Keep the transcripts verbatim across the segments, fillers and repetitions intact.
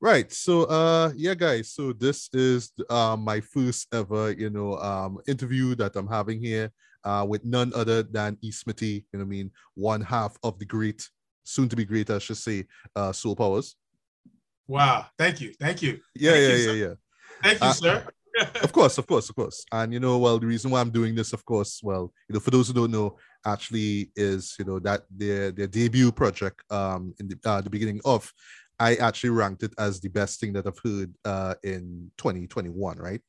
Right, so uh yeah guys, so this is uh my first ever you know um interview that I'm having here uh with none other than E. Smitty, you know what I mean, one half of the great, soon to be great I should say, uh Soul Powers. Wow, thank you, thank you. Yeah, thank yeah, you, yeah, sir. yeah. Thank you, uh, sir. Of course, of course, of course. And you know, well, the reason why I'm doing this, of course, well, you know, for those who don't know, actually is, you know, that their their debut project um in the uh, the beginning of, I actually ranked it as the best thing that I've heard uh in twenty twenty-one, right?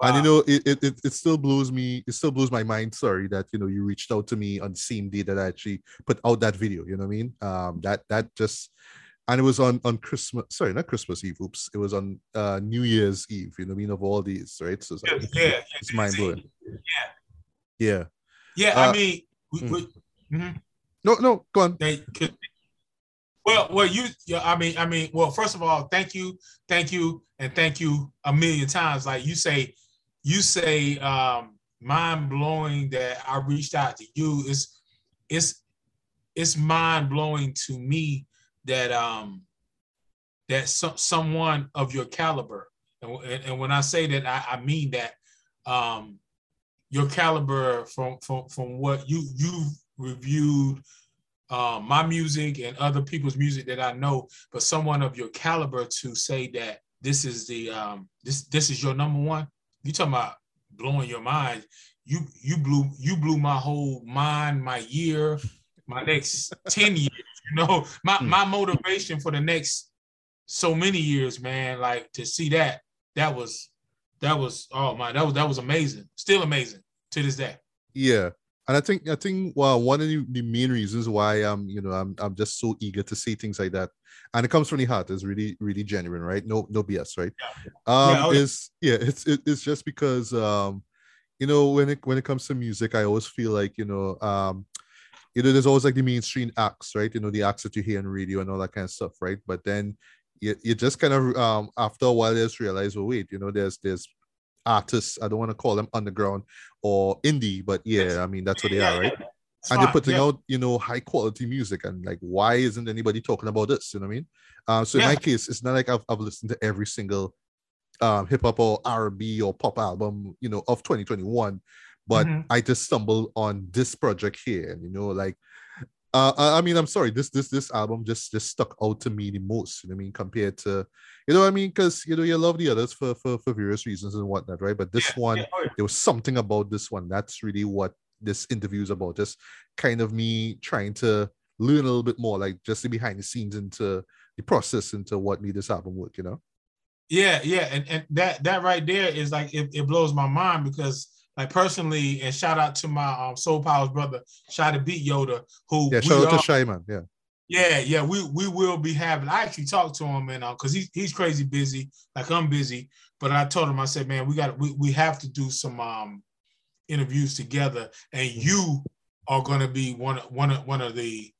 Wow. And you know, it, it it still blows me, it still blows my mind, sorry, that you know you reached out to me on the same day that I actually put out that video, you know what I mean? Um that that just And it was on, on Christmas, sorry, not Christmas Eve, oops. It was on uh, New Year's Eve, you know what I mean, of all these, right? So it's, yeah, it's, yeah, it's mind-blowing. Yeah. Yeah. Yeah, uh, I mean, we, mm. we, mm-hmm. no, no, go on. They could, well, well, you, yeah, I mean, I mean, well, first of all, thank you, thank you, and thank you a million times. Like you say, you say um, mind-blowing that I reached out to you. It's, it's, it's mind-blowing to me that um that so, someone of your caliber, and, and when I say that, I, I mean that um your caliber from from from what you you've reviewed uh, my music and other people's music that I know, but someone of your caliber to say that this is the um this this is your number one. You talking about blowing your mind? You you blew you blew my whole mind, my year, my next ten years. You know, my, my motivation for the next so many years, man, like to see that, that was, that was, oh my, that was, that was amazing. Still amazing to this day. Yeah. And I think, I think, well, one of the main reasons why I'm, you know, I'm, I'm just so eager to see things like that. And it comes from the heart. It's really, really genuine, right? No, no B S, right? Yeah. Um, yeah, okay. It's, yeah, it's, it's just because, um, you know, when it, when it comes to music, I always feel like, you know, um, You know, there's always like the mainstream acts, right? You know, the acts that you hear on radio and all that kind of stuff, right? But then you, you just kind of, um, after a while, you just realize, well, wait, you know, there's there's artists, I don't want to call them underground or indie, but yeah, I mean, that's what they are, right? It's and hard, they're putting yeah. out, you know, high quality music, and like, why isn't anybody talking about this? You know what I mean? Um, so yeah. in my case, it's not like I've, I've listened to every single um, hip hop or R and B or pop album, you know, of twenty twenty-one. But mm-hmm. I just stumbled on this project here, and you know, like, uh, I mean, I'm sorry, this this this album just just stuck out to me the most. You know what I mean, compared to, you know what I mean, because you know you love the others for for, for various reasons and whatnot, right? But this yeah, one, yeah, oh, yeah. there was something about this one. That's really what this interview is about. Just kind of me trying to learn a little bit more, like just the behind the scenes into the process, into what made this album work. You know? Yeah, yeah, and and that that right there is like it, it blows my mind because. Like personally, and shout out to my um, Soul Powers brother, Shy to Beat Yoda, who yeah, shout out to Shy, man, yeah, yeah, yeah. We we will be having. I actually talked to him, and because he's he's crazy busy, like I'm busy. But I told him, I said, man, we got we we have to do some um interviews together, and you are gonna be one one of one of the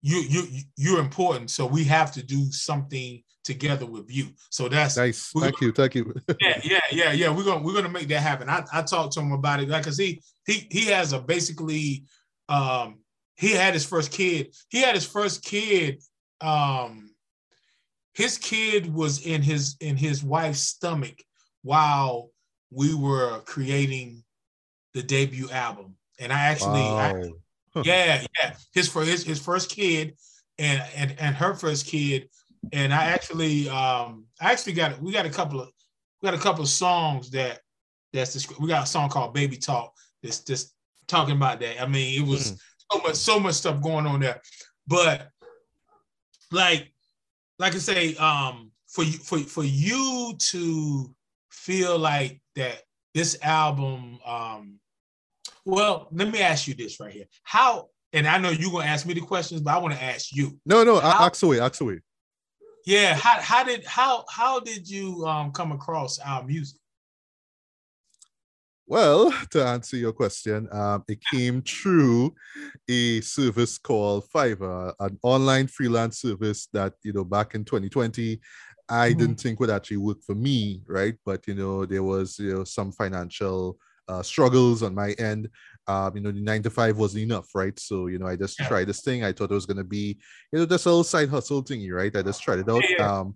you you you're important, so we have to do something together with you. So that's nice. Thank gonna, you. Thank you. yeah, yeah, yeah, yeah. We're gonna we're gonna make that happen. I, I talked to him about it because he he he has a basically um he had his first kid. He had his first kid. Um his kid was in his in his wife's stomach while we were creating the debut album. And I actually wow. I, yeah, yeah. His for his his first kid and and and her first kid. And I actually, um, I actually got we got a couple of we got a couple of songs that that's this, we got a song called "Baby Talk" that's just talking about that. I mean, it was mm. so much so much stuff going on there, but like like I say, um, for you for for you to feel like that this album, um, well, let me ask you this right here: how? And I know you're gonna ask me the questions, but I want to ask you. No, no, how, ask away, ask away. Yeah, how how did how how did you um come across our music? Well, to answer your question, um, it came through a service called Fiverr, an online freelance service that you know back in twenty twenty, I mm-hmm. didn't think would actually work for me, right? But you know there was you know some financial uh, struggles on my end, um, you know, the nine to five wasn't enough, right? So, you know, I just yeah. tried this thing. I thought it was going to be, you know, this little side hustle thingy, right? I just tried it out. Yeah. Um,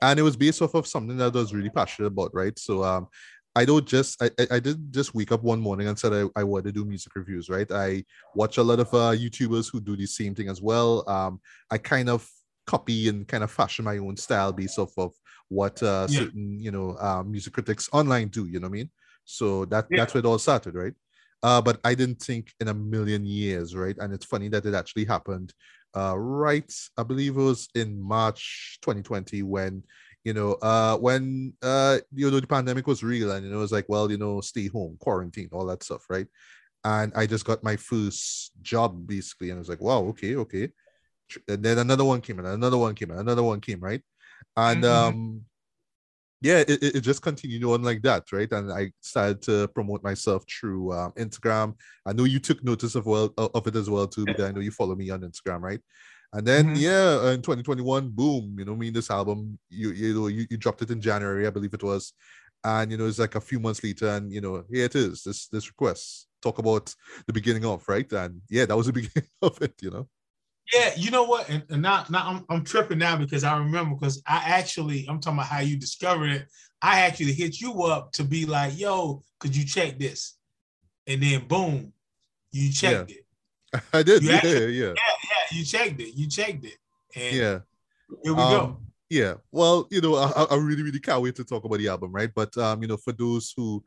and it was based off of something that I was really passionate about, right? So um, I don't just, I, I didn't just wake up one morning and said I, I wanted to do music reviews, right? I watch a lot of uh, YouTubers who do the same thing as well. Um, I kind of copy and kind of fashion my own style based off of what uh, yeah. certain, you know, um, music critics online do, you know what I mean? So that yeah. that's where it all started, right? Uh, but I didn't think in a million years, right? And it's funny that it actually happened, uh, right? I believe it was in March twenty twenty when, you know, uh, when, uh, you know, the pandemic was real and you know, it was like, well, you know, stay home, quarantine, all that stuff, right? And I just got my first job basically. And I was like, wow, okay, okay. And then another one came in, another one came in, another one came, right? And mm-hmm. um, yeah, it, it just continued on like that, right? And I started to promote myself through um, Instagram. I know you took notice of well of it as well too, yeah. because I know you follow me on Instagram, right? And then mm-hmm. yeah, in twenty twenty-one, boom, you know, I mean, this album, you you know, you, you dropped it in January, I believe it was, and you know, it's like a few months later, and you know, here it is, this this request. Talk about the beginning of, right? And yeah, that was the beginning of it, you know. Yeah, you know what? And, and now, now I'm, I'm tripping now because I remember because I actually, I'm talking about how you discovered it. I actually hit you up to be like, yo, could you check this? And then boom, you checked yeah. it. I did. You yeah, actually, yeah. yeah, yeah. You checked it. You checked it. And yeah. here we um, go. Yeah. Well, you know, I, I really, really can't wait to talk about the album, right? But, um, you know, for those who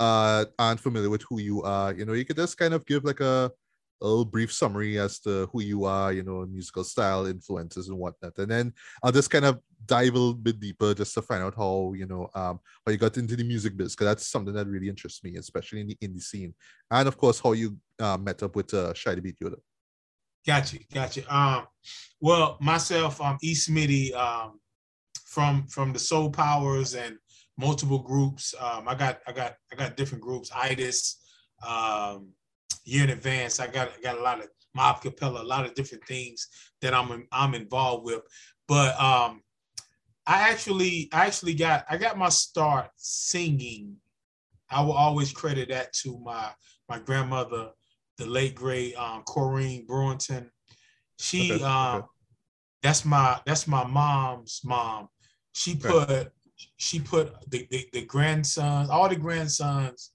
uh, aren't familiar with who you are, you know, you could just kind of give like a, a little brief summary as to who you are, you know, musical style, influences and whatnot. And then I'll just kind of dive a little bit deeper just to find out how, you know, um, how you got into the music biz, because that's something that really interests me, especially in the indie scene. And of course, how you uh, met up with uh, Shy to Beat Yoda. Gotcha, gotcha. Um, well, myself, um, E. Smitty, um, from from the Soul Powers and multiple groups. Um, I got, I got, I got different groups. Itis. Um, Year in advance, I got I got a lot of Mob Capella, a lot of different things that I'm I'm involved with. But um, I actually I actually got I got my start singing. I will always credit that to my my grandmother, the late great um, Corrine Brunton. She okay. um, that's my that's my mom's mom. She put okay. she put the, the the grandsons, all the grandsons,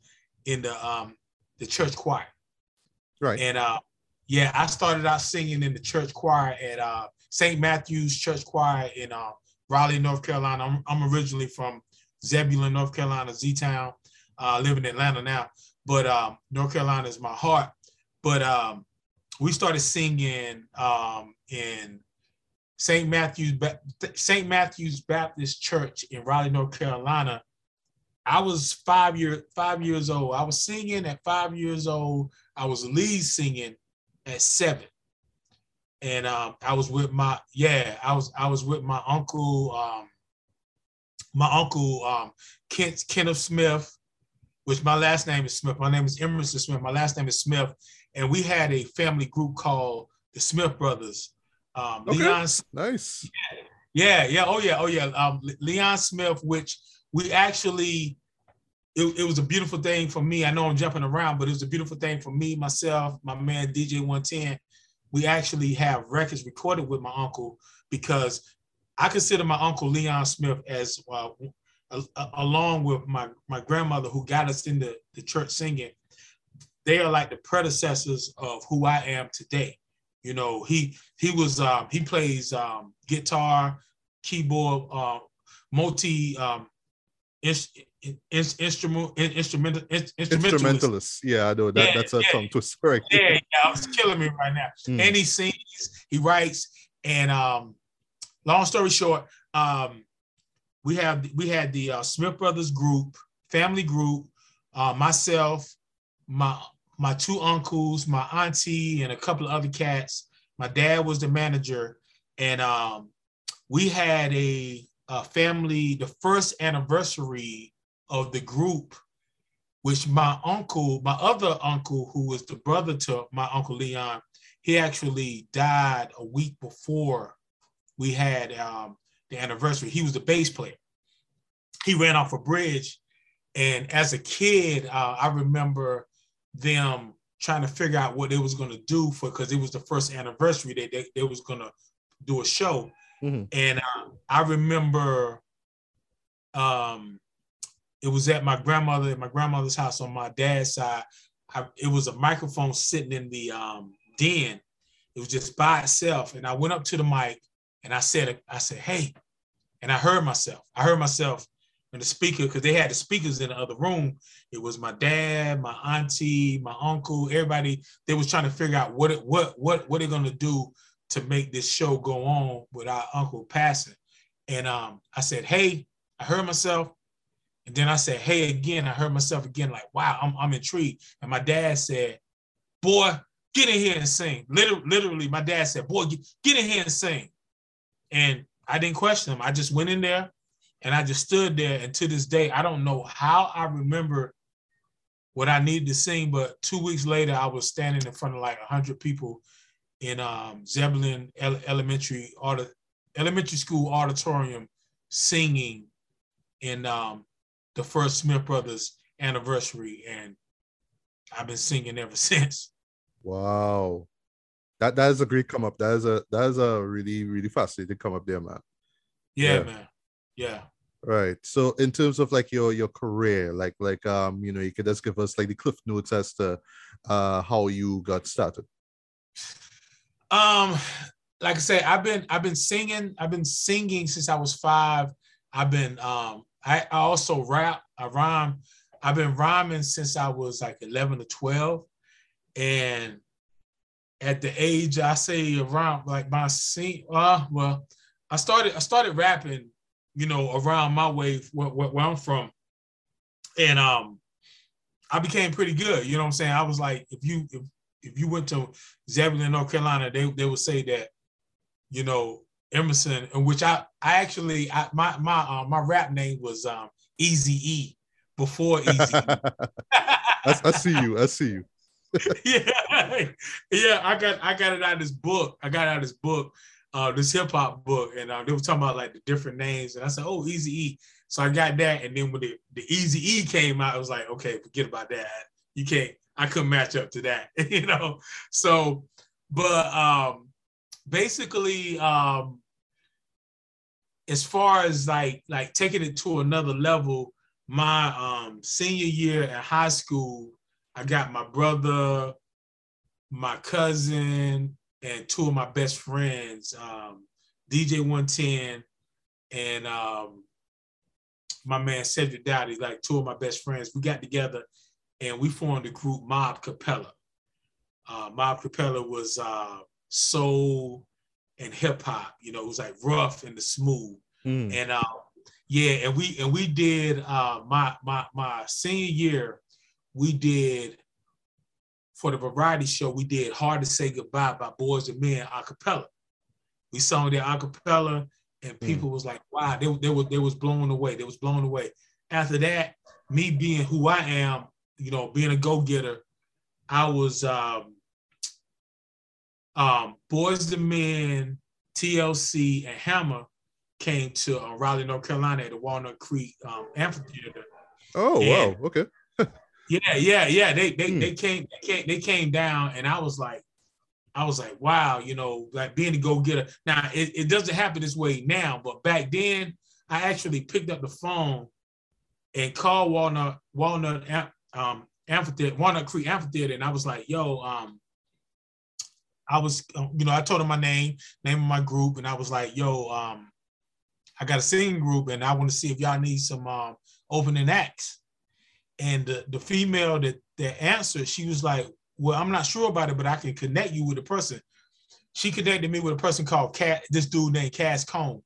in the um, the church choir. Right. And uh, yeah, I started out singing in the church choir at uh, Saint Matthew's Church Choir in uh, Raleigh, North Carolina. I'm, I'm originally from Zebulon, North Carolina, Z-Town. I uh, live in Atlanta now, but um, North Carolina is my heart. But um, we started singing um, in Saint Matthew's Saint Matthew's Baptist Church in Raleigh, North Carolina. I was five year five years old. I was singing at five years old. I was lead singing at seven, and um, I was with my yeah. I was I was with my uncle, um, my uncle um, Kent, Kenneth Smith, which my last name is Smith. My name is Emerson Smith. My last name is Smith, and we had a family group called the Smith Brothers. Um, okay. Leon, nice. Yeah, yeah, yeah. Oh yeah, oh yeah. Um, Leon Smith, which we actually, it, it was a beautiful thing for me. I know I'm jumping around, but it was a beautiful thing for me, myself, my man, D J one ten. We actually have records recorded with my uncle because I consider my uncle Leon Smith as, uh, a, a, along with my, my grandmother who got us into the church singing, they are like the predecessors of who I am today. You know, he he was, um, he plays um, guitar, keyboard, uh, multi, um, Instrumental, instrumental, instrumentalist. Yeah, I know that. Yeah, that's a yeah. tongue twist, right? Yeah, yeah, it's killing me right now. Mm. And he sings, he writes, and um, long story short, um, we have we had the uh, Smith Brothers group, family group, uh, myself, my my two uncles, my auntie, and a couple of other cats. My dad was the manager, and um, we had a. Uh, family, the first anniversary of the group, which my uncle, my other uncle, who was the brother to my uncle Leon, he actually died a week before we had um, the anniversary. He was the bass player. He ran off a bridge. And as a kid, uh, I remember them trying to figure out what they was going to do for, because it was the first anniversary that they, they was going to do a show. Mm-hmm. And uh, I remember um, it was at my grandmother, at my grandmother's house on my dad's side. I, it was a microphone sitting in the um, den. It was just by itself. And I went up to the mic and I said, I said, hey, and I heard myself. I heard myself in the speaker, because they had the speakers in the other room. It was my dad, my auntie, my uncle, everybody. They was trying to figure out what it, what what what they're gonna do to make this show go on with our uncle passing. And um, I said, hey, I heard myself. And then I said, hey, again, I heard myself again, like, wow, I'm, I'm intrigued. And my dad said, boy, get in here and sing. Literally, literally my dad said, boy, get, get in here and sing. And I didn't question him. I just went in there and I just stood there. And to this day, I don't know how I remember what I needed to sing, but two weeks later, I was standing in front of like one hundred people in um, Zebulon Ele- Elementary Auto- Elementary School Auditorium singing in um, the first Smith Brothers anniversary. And I've been singing ever since. Wow. That that is a great come up. That is a that is a really, really fascinating come up there, man. Yeah, yeah, man. Yeah. Right. So in terms of like your your career, like like um, you know, you could just give us like the cliff notes as to uh how you got started. Um, like I said, I've been I've been singing, I've been singing since I was five. I've been um I, I also rap, I rhyme. I've been rhyming since I was like eleven to twelve. And at the age, I say around like my scene, uh, well, I started I started rapping, you know, around my way where, where I'm from, and um, I became pretty good. You know what I'm saying? I was like, if you if, if you went to Zebulon, North Carolina, they they would say that, you know, Emerson, in which I I actually I, my my uh, my rap name was um Eazy-E before Eazy-E. I, I see you. I see you. yeah, yeah, I got I got it out of this book. I got it out of this book, uh, this hip hop book, and uh, they were talking about like the different names, and I said, "Oh, Eazy-E." So I got that, and then when the, the Eazy-E came out, I was like, "Okay, forget about that. You can't. I couldn't match up to that, you know." So, but um, basically, um, as far as like like taking it to another level, my um, senior year at high school, I got my brother, my cousin, and two of my best friends, um, D J one ten and um, my man Cedric Doughty, like two of my best friends. We got together and we formed a group, Mob Capella. Uh, Mob Capella was uh, soul and hip hop, you know, it was like rough and the smooth. Mm. And uh, yeah, and we and we did uh, my my my senior year. We did, for the variety show, we did Hard to Say Goodbye by Boys and Men a cappella. We sung their a cappella and people mm. was like, wow, they, they, were, they was blown away. They was blown away. After that, me being who I am, you know, being a go-getter, I was um, um, Boys and Men, T L C, and Hammer came to uh, Raleigh, North Carolina at the Walnut Creek um, Amphitheater. Oh, and, wow, okay. Yeah, yeah, yeah. They they mm. they came they came they came down, and I was like, I was like, wow, you know, like being a go-getter. Now it, it doesn't happen this way now, but back then I actually picked up the phone and called Walnut Walnut um, Amphitheater, Walnut Creek Amphitheater, and I was like, yo, um, I was, you know, I told him my name, name of my group, and I was like, yo, um, I got a singing group, and I want to see if y'all need some um, opening acts. And the, the female that, that answered, she was like, well, I'm not sure about it, but I can connect you with a person. She connected me with a person called Cass, this dude named Cass Cone.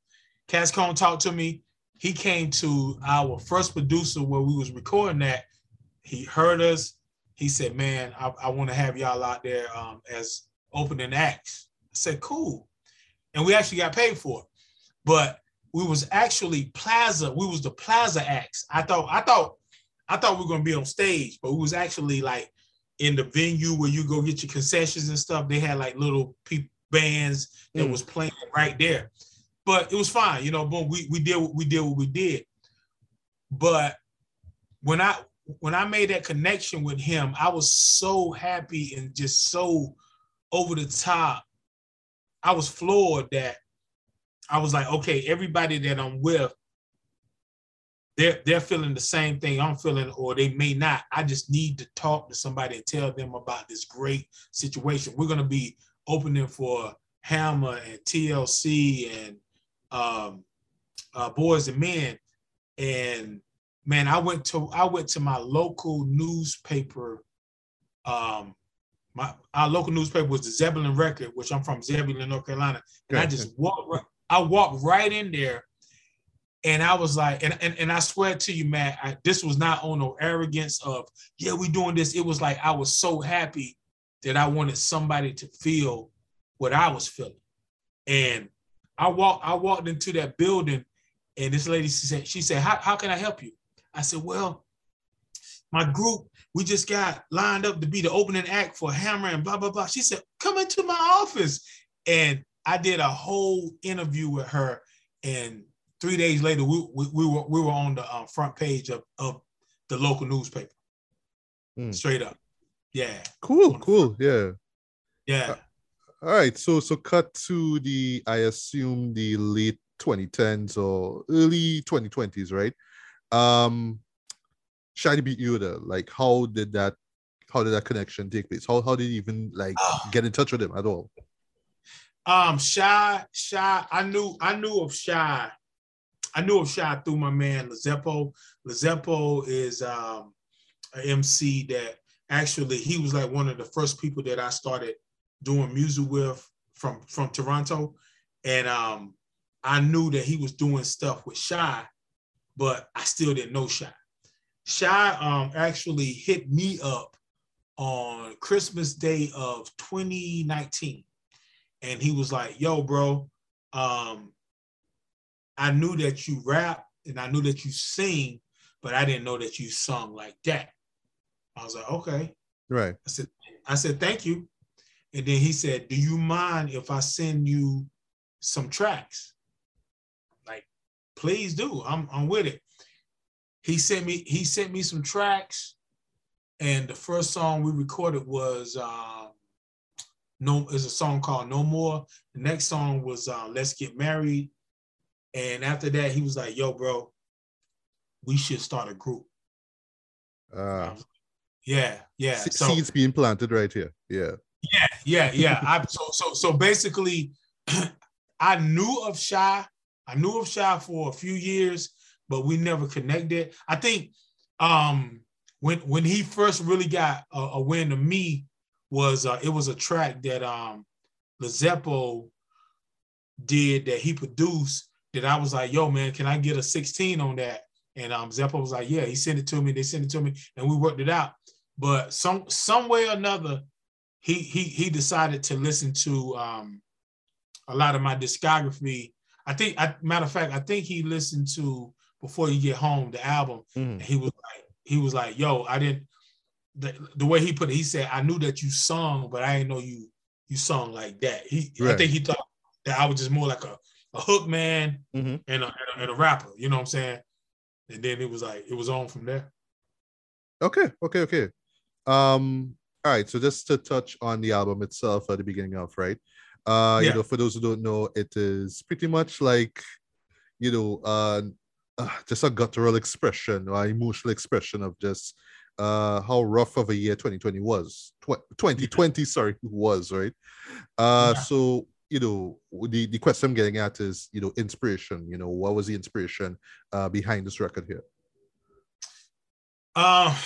Cass Cone talked to me. He came to our first producer where we was recording that. He heard us. He said, man, I, I want to have y'all out there um, as opening acts. I said, cool. And we actually got paid for it. But we was actually Plaza. We was the Plaza acts. I thought, I thought, I thought we were going to be on stage, but we was actually like in the venue where you go get your concessions and stuff. They had like little pe- bands that mm. was playing right there, but it was fine. You know, boom, we, we did what we did what we did. But when I, when I made that connection with him, I was so happy and just so over the top. I was floored that I was like, okay, everybody that I'm with, they're, they're feeling the same thing I'm feeling, or they may not. I just need to talk to somebody and tell them about this great situation. We're going to be opening for Hammer and T L C and um, uh, Boys and Men. And man, I went to I went to my local newspaper. Um, my our local newspaper was the Zebulon Record, which I'm from Zebulon, North Carolina. And I just walked. Right, I walked right in there, and I was like, and and, and I swear to you, man, I, this was not on no arrogance of yeah, we doing this. It was like I was so happy that I wanted somebody to feel what I was feeling, and I walked. I walked into that building. And this lady, she said, she said, how, how can I help you? I said, well, my group, we just got lined up to be the opening act for Hammer and blah, blah, blah. She said, come into my office. And I did a whole interview with her. And three days later, we, we, we, were, we were on the um, front page of, of the local newspaper. Mm. Straight up. Yeah. Cool, cool. Yeah. Yeah. Uh, all right. So, so cut to the, I assume, the late twenty tens or early twenty twenties, right? Um, Shy to Beat Yoda, like how did that, how did that connection take place? How how did you even like oh. get in touch with him at all? Um, Shy, Shy, I knew, I knew of Shy, I knew of Shy through my man Lizepo. Lizepo is um, an M C that actually he was like one of the first people that I started doing music with from from Toronto, and um. I knew that he was doing stuff with Shy, but I still didn't know Shy. Shy um, actually hit me up on Christmas Day of twenty nineteen. And he was like, yo, bro, um, I knew that you rap and I knew that you sing, but I didn't know that you sung like that. I was like, okay. Right. I said, I said, thank you. And then he said, do you mind if I send you some tracks? Please do. I'm I'm with it. He sent me he sent me some tracks, and the first song we recorded was uh, no is a song called No More. The next song was uh, Let's Get Married, and after that he was like, "Yo, bro, we should start a group." Uh, yeah, yeah. So, seeds being planted right here. Yeah. Yeah, yeah, yeah. I so so so basically, I knew of Shy. I knew of Shy for a few years, but we never connected. I think um, when when he first really got a, a win to me was uh, it was a track that um, Lizepo did that he produced that I was like, yo, man, can I get a sixteen on that? And um, Lizepo was like, yeah, he sent it to me. They sent it to me, and we worked it out. But some some way or another, he he he decided to listen to um, a lot of my discography. I think, I, matter of fact, I think he listened to Before You Get Home, the album. Mm. And he was like, he was like, yo, I didn't. The, the way he put it, he said, I knew that you sung, but I didn't know you you sung like that. He, right. I think he thought that I was just more like a, a hook man mm-hmm. and, a, and, a, and a rapper. You know what I'm saying? And then it was like it was on from there. Okay, okay, okay. Um, all right. So just to touch on the album itself at the beginning of right. Uh, yeah. You know, for those who don't know, it is pretty much like, you know, uh, uh, just a guttural expression or emotional expression of just uh, how rough of a year twenty twenty was. Tw- twenty twenty, sorry, was, right? Uh, yeah. So, you know, the, the question I'm getting at is, you know, inspiration. You know, what was the inspiration uh, behind this record here? Uh,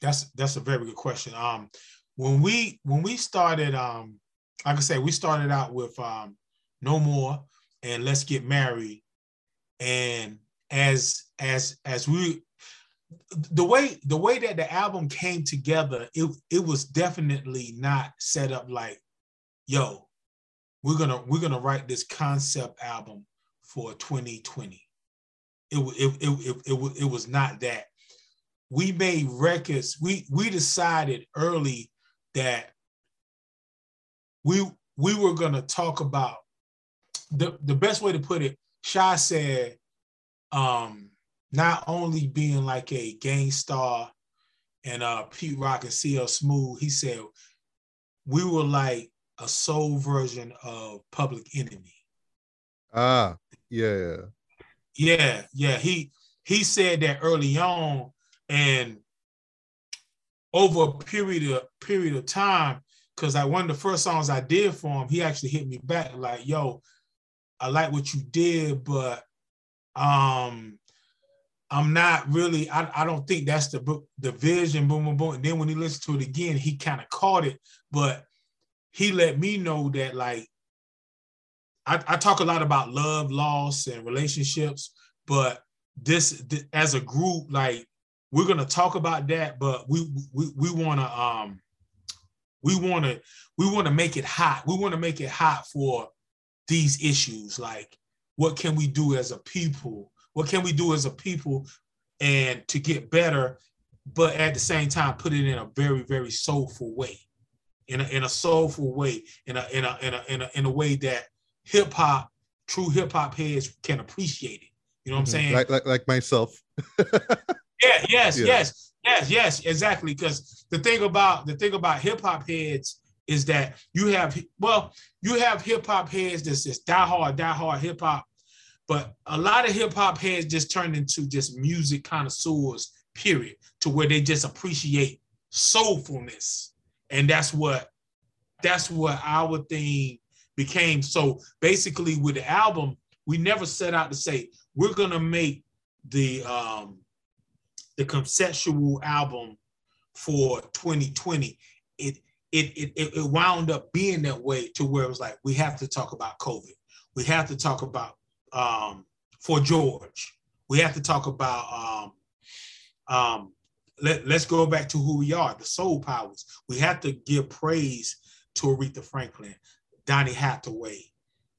that's that's a very good question. Um, when we when we started... Um, Like I said, we started out with um, No More and Let's Get Married. And as as as we the way the way that the album came together, it it was definitely not set up like, yo, we're gonna we're gonna write this concept album for twenty twenty. It it it it, it, it was not that. We made records, we we decided early that We we were gonna talk about the, the best way to put it. Shy said, um, not only being like a gang star and uh, Pete Rock and C L Smooth, he said, we were like a soul version of Public Enemy. Ah, yeah. Yeah, yeah. He he said that early on, and over a period of period of time, because like one of the first songs I did for him, he actually hit me back like, yo, I like what you did, but um, I'm not really, I, I don't think that's the, the vision, boom, boom, boom. And then when he listened to it again, he kind of caught it, but he let me know that like, I, I talk a lot about love, loss, and relationships, but this, th- as a group, like, we're gonna talk about that, but we we we wanna um we wanna we wanna make it hot. We wanna make it hot for these issues. Like, what can we do as a people? What can we do as a people and to get better, but at the same time put it in a very, very soulful way. In a in a soulful way, in a in a in a in a, in a way that hip hop, true hip hop heads can appreciate it. You know what mm-hmm. I'm saying? Like like like myself. Yeah, yes, yeah. yes, yes, yes, exactly. Because the thing about the thing about hip hop heads is that you have well, you have hip hop heads that's just die hard, die hard hip hop, but a lot of hip hop heads just turned into just music connoisseurs, period, to where they just appreciate soulfulness. And that's what that's what our thing became. So basically with the album, we never set out to say we're gonna make the um the conceptual album for twenty twenty, it, it it it wound up being that way to where it was like, we have to talk about COVID. We have to talk about um, For George. We have to talk about, um, um, let, let's go back to who we are, the Soul Powers. We have to give praise to Aretha Franklin, Donnie Hathaway.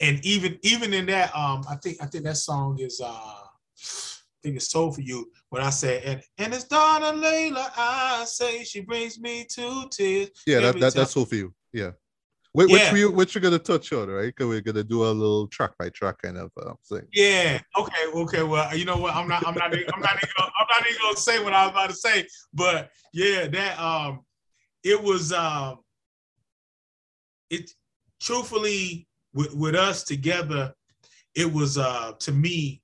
And even even in that, um, I think I think that song is, uh, I think it's Soul For You, when I say, and, and it's Donna Layla, I say she brings me to tears. Yeah, that, that, that's Soul For You. Yeah. Which, yeah. which we which we're gonna touch on, right? Because we're gonna do a little track by track kind of uh, thing. Yeah. Okay. Okay. Well, you know what? I'm not. I'm not. I'm not. I'm not even gonna, I'm not even gonna say what I was about to say. But yeah, that um, it was um, it truthfully with with us together, it was uh to me.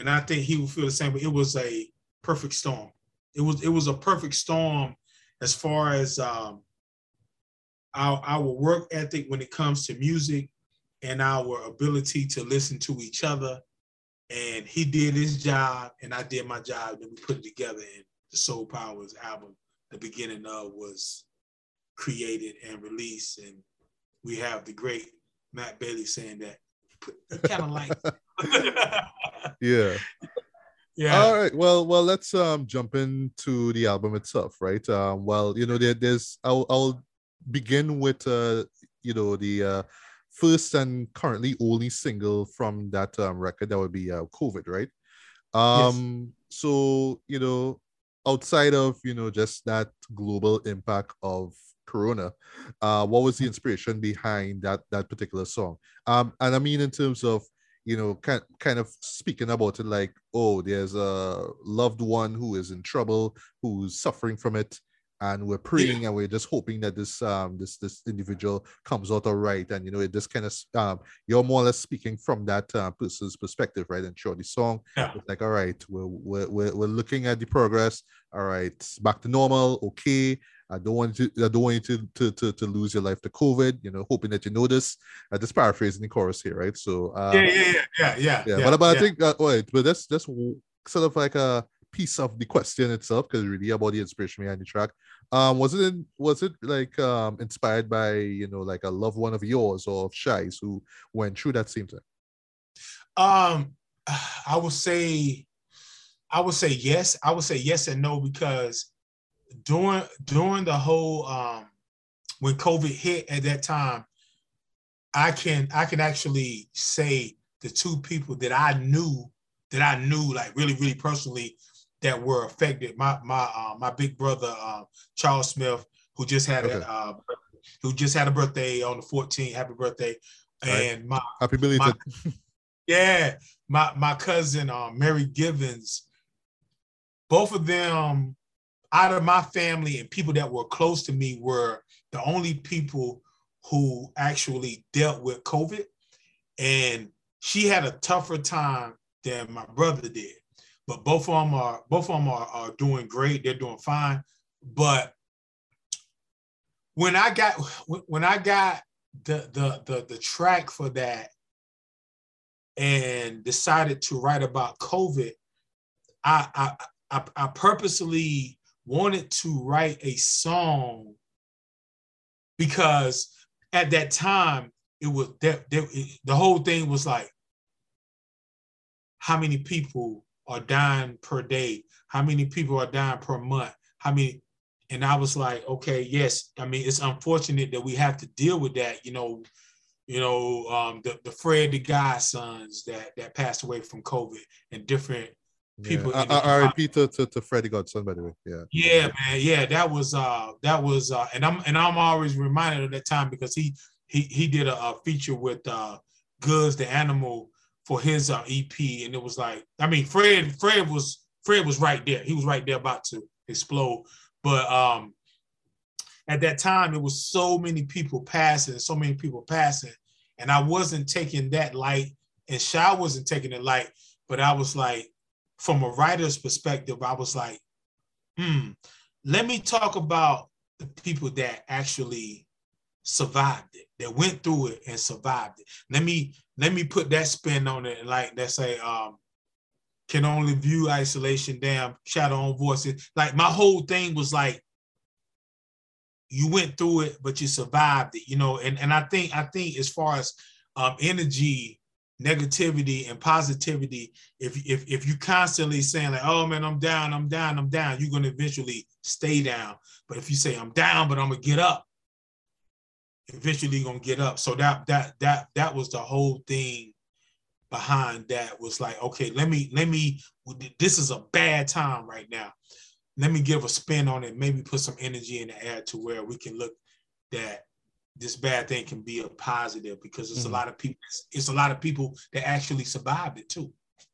And I think he would feel the same, but it was a perfect storm. It was it was a perfect storm as far as um, our, our work ethic when it comes to music and our ability to listen to each other. And he did his job and I did my job, and we put it together. And the Soul Powers album, the beginning of, was created and released. And we have the great Matt Bailey saying that, kind of like yeah yeah all right well well let's um jump into the album itself, right? Um well, you know, there, there's I'll, I'll begin with uh you know the uh first and currently only single from that um, record, that would be uh, COVID, right? um yes. So, you know, outside of, you know, just that global impact of Corona, uh what was the inspiration behind that that particular song? Um and I mean, in terms of, you know, kind, kind of speaking about it like, oh, there's a loved one who is in trouble, who's suffering from it, and we're praying yeah. and we're just hoping that this um this this individual comes out all right. And, you know, it just kind of um you're more or less speaking from that uh, person's perspective, right? And sure, the song yeah. it's like, all right, we're, we're we're we're looking at the progress, all right, back to normal, okay. I don't want you to, I don't want you to, to, to, to lose your life to COVID, you know, hoping that you know this. I just paraphrasing the chorus here, right? So um, yeah, yeah, yeah, yeah, yeah, yeah. But, but yeah. I think, uh, wait, but that's, that's sort of like a piece of the question itself, because really about the inspiration behind the track. Um, was it, in, was it like um, inspired by, you know, like a loved one of yours or of Shy's who went through that same time? Um, I would say, I would say yes. I would say yes and no, because During during the whole um, when COVID hit at that time, I can I can actually say the two people that I knew that I knew like really really personally that were affected. My my uh, my big brother uh, Charles Smith, who just had okay. a uh, who just had a birthday on the fourteenth. Happy birthday! All and right. my happy belated. My, yeah, my my cousin uh, Mary Givens. Both of them. out of my family and people that were close to me were the only people who actually dealt with COVID. And she had a tougher time than my brother did. But both of them are both of them are, are doing great. They're doing fine. But when I got when I got the the the, the track for that and decided to write about COVID, I I I, I purposely wanted to write a song because at that time it was that the whole thing was like, how many people are dying per day? How many people are dying per month? How many? And I was like, okay, yes. I mean, it's unfortunate that we have to deal with that. You know, you know, um, the the Freddie Godsons that that passed away from COVID and different people. Yeah. I, I, I repeat to, to to Freddie Godson, by the way. Yeah. Yeah, man. Yeah, that was uh, that was, uh, and I'm and I'm always reminded of that time because he he he did a, a feature with uh, Goods the Animal for his uh, E P, and it was like, I mean, Fred, Fred was, Fred was right there. He was right there about to explode. But um, at that time, it was so many people passing, so many people passing, and I wasn't taking that light, and Shy wasn't taking it light. But I was like, from a writer's perspective, I was like, hmm, let me talk about the people that actually survived it, that went through it and survived it. Let me let me put that spin on it, like that say, um, can only view isolation, damn, shadow on voices. Like my whole thing was like, you went through it, but you survived it, you know. And and I think I think as far as um, energy, negativity, and positivity, if if if you constantly saying like, oh man, I'm down, I'm down, I'm down, you're gonna eventually stay down. But if you say I'm down, but I'm gonna get up, eventually gonna get up. So that that that that was the whole thing behind that was like, okay, let me let me this is a bad time right now. Let me give a spin on it, maybe put some energy in the air to where we can look that this bad thing can be a positive because it's mm-hmm. a lot of people it's a lot of people that actually survived it too.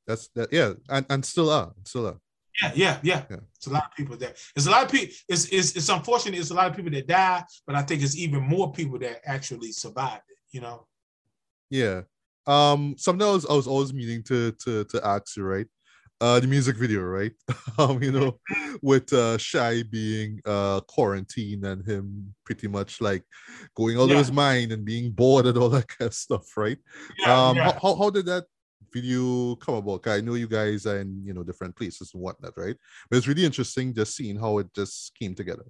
That's that yeah, and, and still are, still are. Yeah, yeah, yeah, yeah. It's a lot of people that it's a lot of people. It's, it's it's unfortunate. It's a lot of people that die, but I think it's even more people that actually survived it. You know. Yeah. Um. Something I was I was always meaning to to to ask you, right? Uh, the music video, right? um. You know, with uh, Shy being uh quarantined and him pretty much like going out yeah. of his mind and being bored and all that kind of stuff, right? Yeah, um. Yeah. How how did that video come about? I know you guys are in, you know, different places and whatnot, right? But it's really interesting just seeing how it just came together.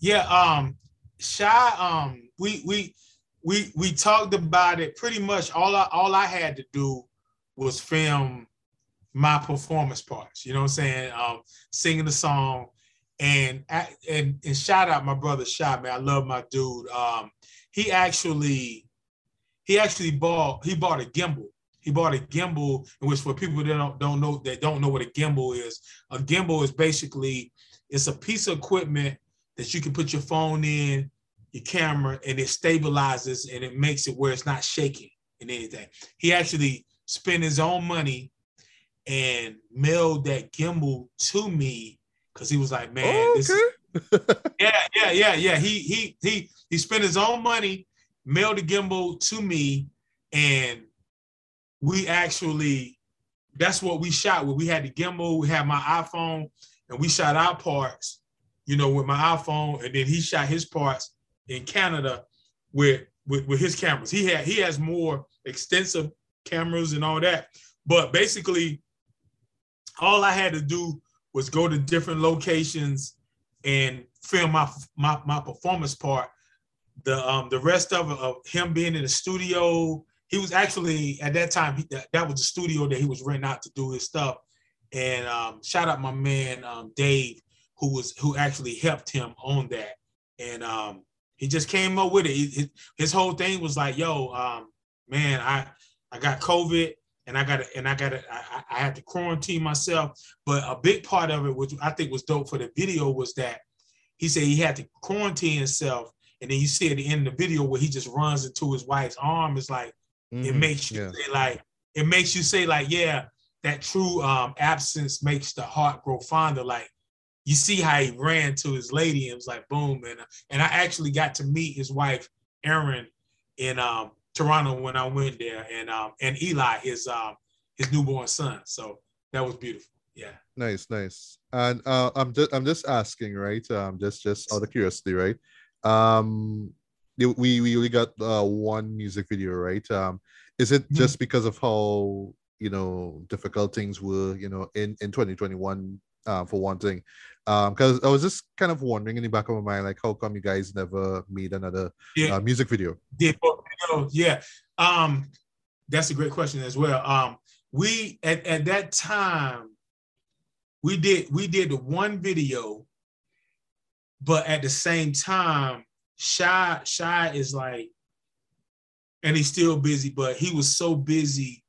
Yeah, um, Shy, um, we we we we talked about it pretty much. All I all I had to do was film my performance parts. You know what I'm saying? Um, singing the song, and and and shout out my brother Shy, man. I love my dude. Um, he actually he actually bought he bought a gimbal. He bought a gimbal, which for people that don't, don't know that don't know what a gimbal is, a gimbal is basically it's a piece of equipment that you can put your phone in, your camera, and it stabilizes and it makes it where it's not shaking and anything. He actually spent his own money and mailed that gimbal to me because he was like, man, oh, okay. this is... yeah, yeah, yeah, yeah. He he he he spent his own money, mailed the gimbal to me, and we actually, that's what we shot with. We had the gimbal, we had my iPhone, and we shot our parts, you know, with my iPhone, and then he shot his parts in Canada with, with, with his cameras. He had, he has more extensive cameras and all that, but basically all I had to do was go to different locations and film my, my, my performance part. The, um, the rest of, of him being in the studio, he was actually, at that time, he, that, that was the studio that he was renting out to do his stuff. And um, shout out my man, um, Dave, who was who actually helped him on that. And um, he just came up with it. He, his, his whole thing was like, yo, um, man, I I got COVID and I got and I got I, I had to quarantine myself. But a big part of it, which I think was dope for the video, was that he said he had to quarantine himself. And then you see at the end of the video where he just runs into his wife's arm. It's like, Mm, it makes you yeah. say like, it makes you say like, yeah, that true um, absence makes the heart grow fonder. Like, you see how he ran to his lady and was like, boom. And, and I actually got to meet his wife, Erin, in um, Toronto when I went there, and um, and Eli, his, um, his newborn son. So that was beautiful. Yeah. Nice, nice. And uh, I'm just I'm just asking, right? Um, just just out of curiosity, right? Um, we we we got uh, one music video, right? Um, is it just mm-hmm. because of how, you know, difficult things were, you know, in in twenty twenty-one, uh, for one thing? Um, because I was just kind of wondering in the back of my mind, like, how come you guys never made another yeah. uh, music video? Yeah, yeah. Um, that's a great question as well. Um, we at at that time. We did we did one video, but at the same time, Shy Shy is like, and he's still busy, but he was so busy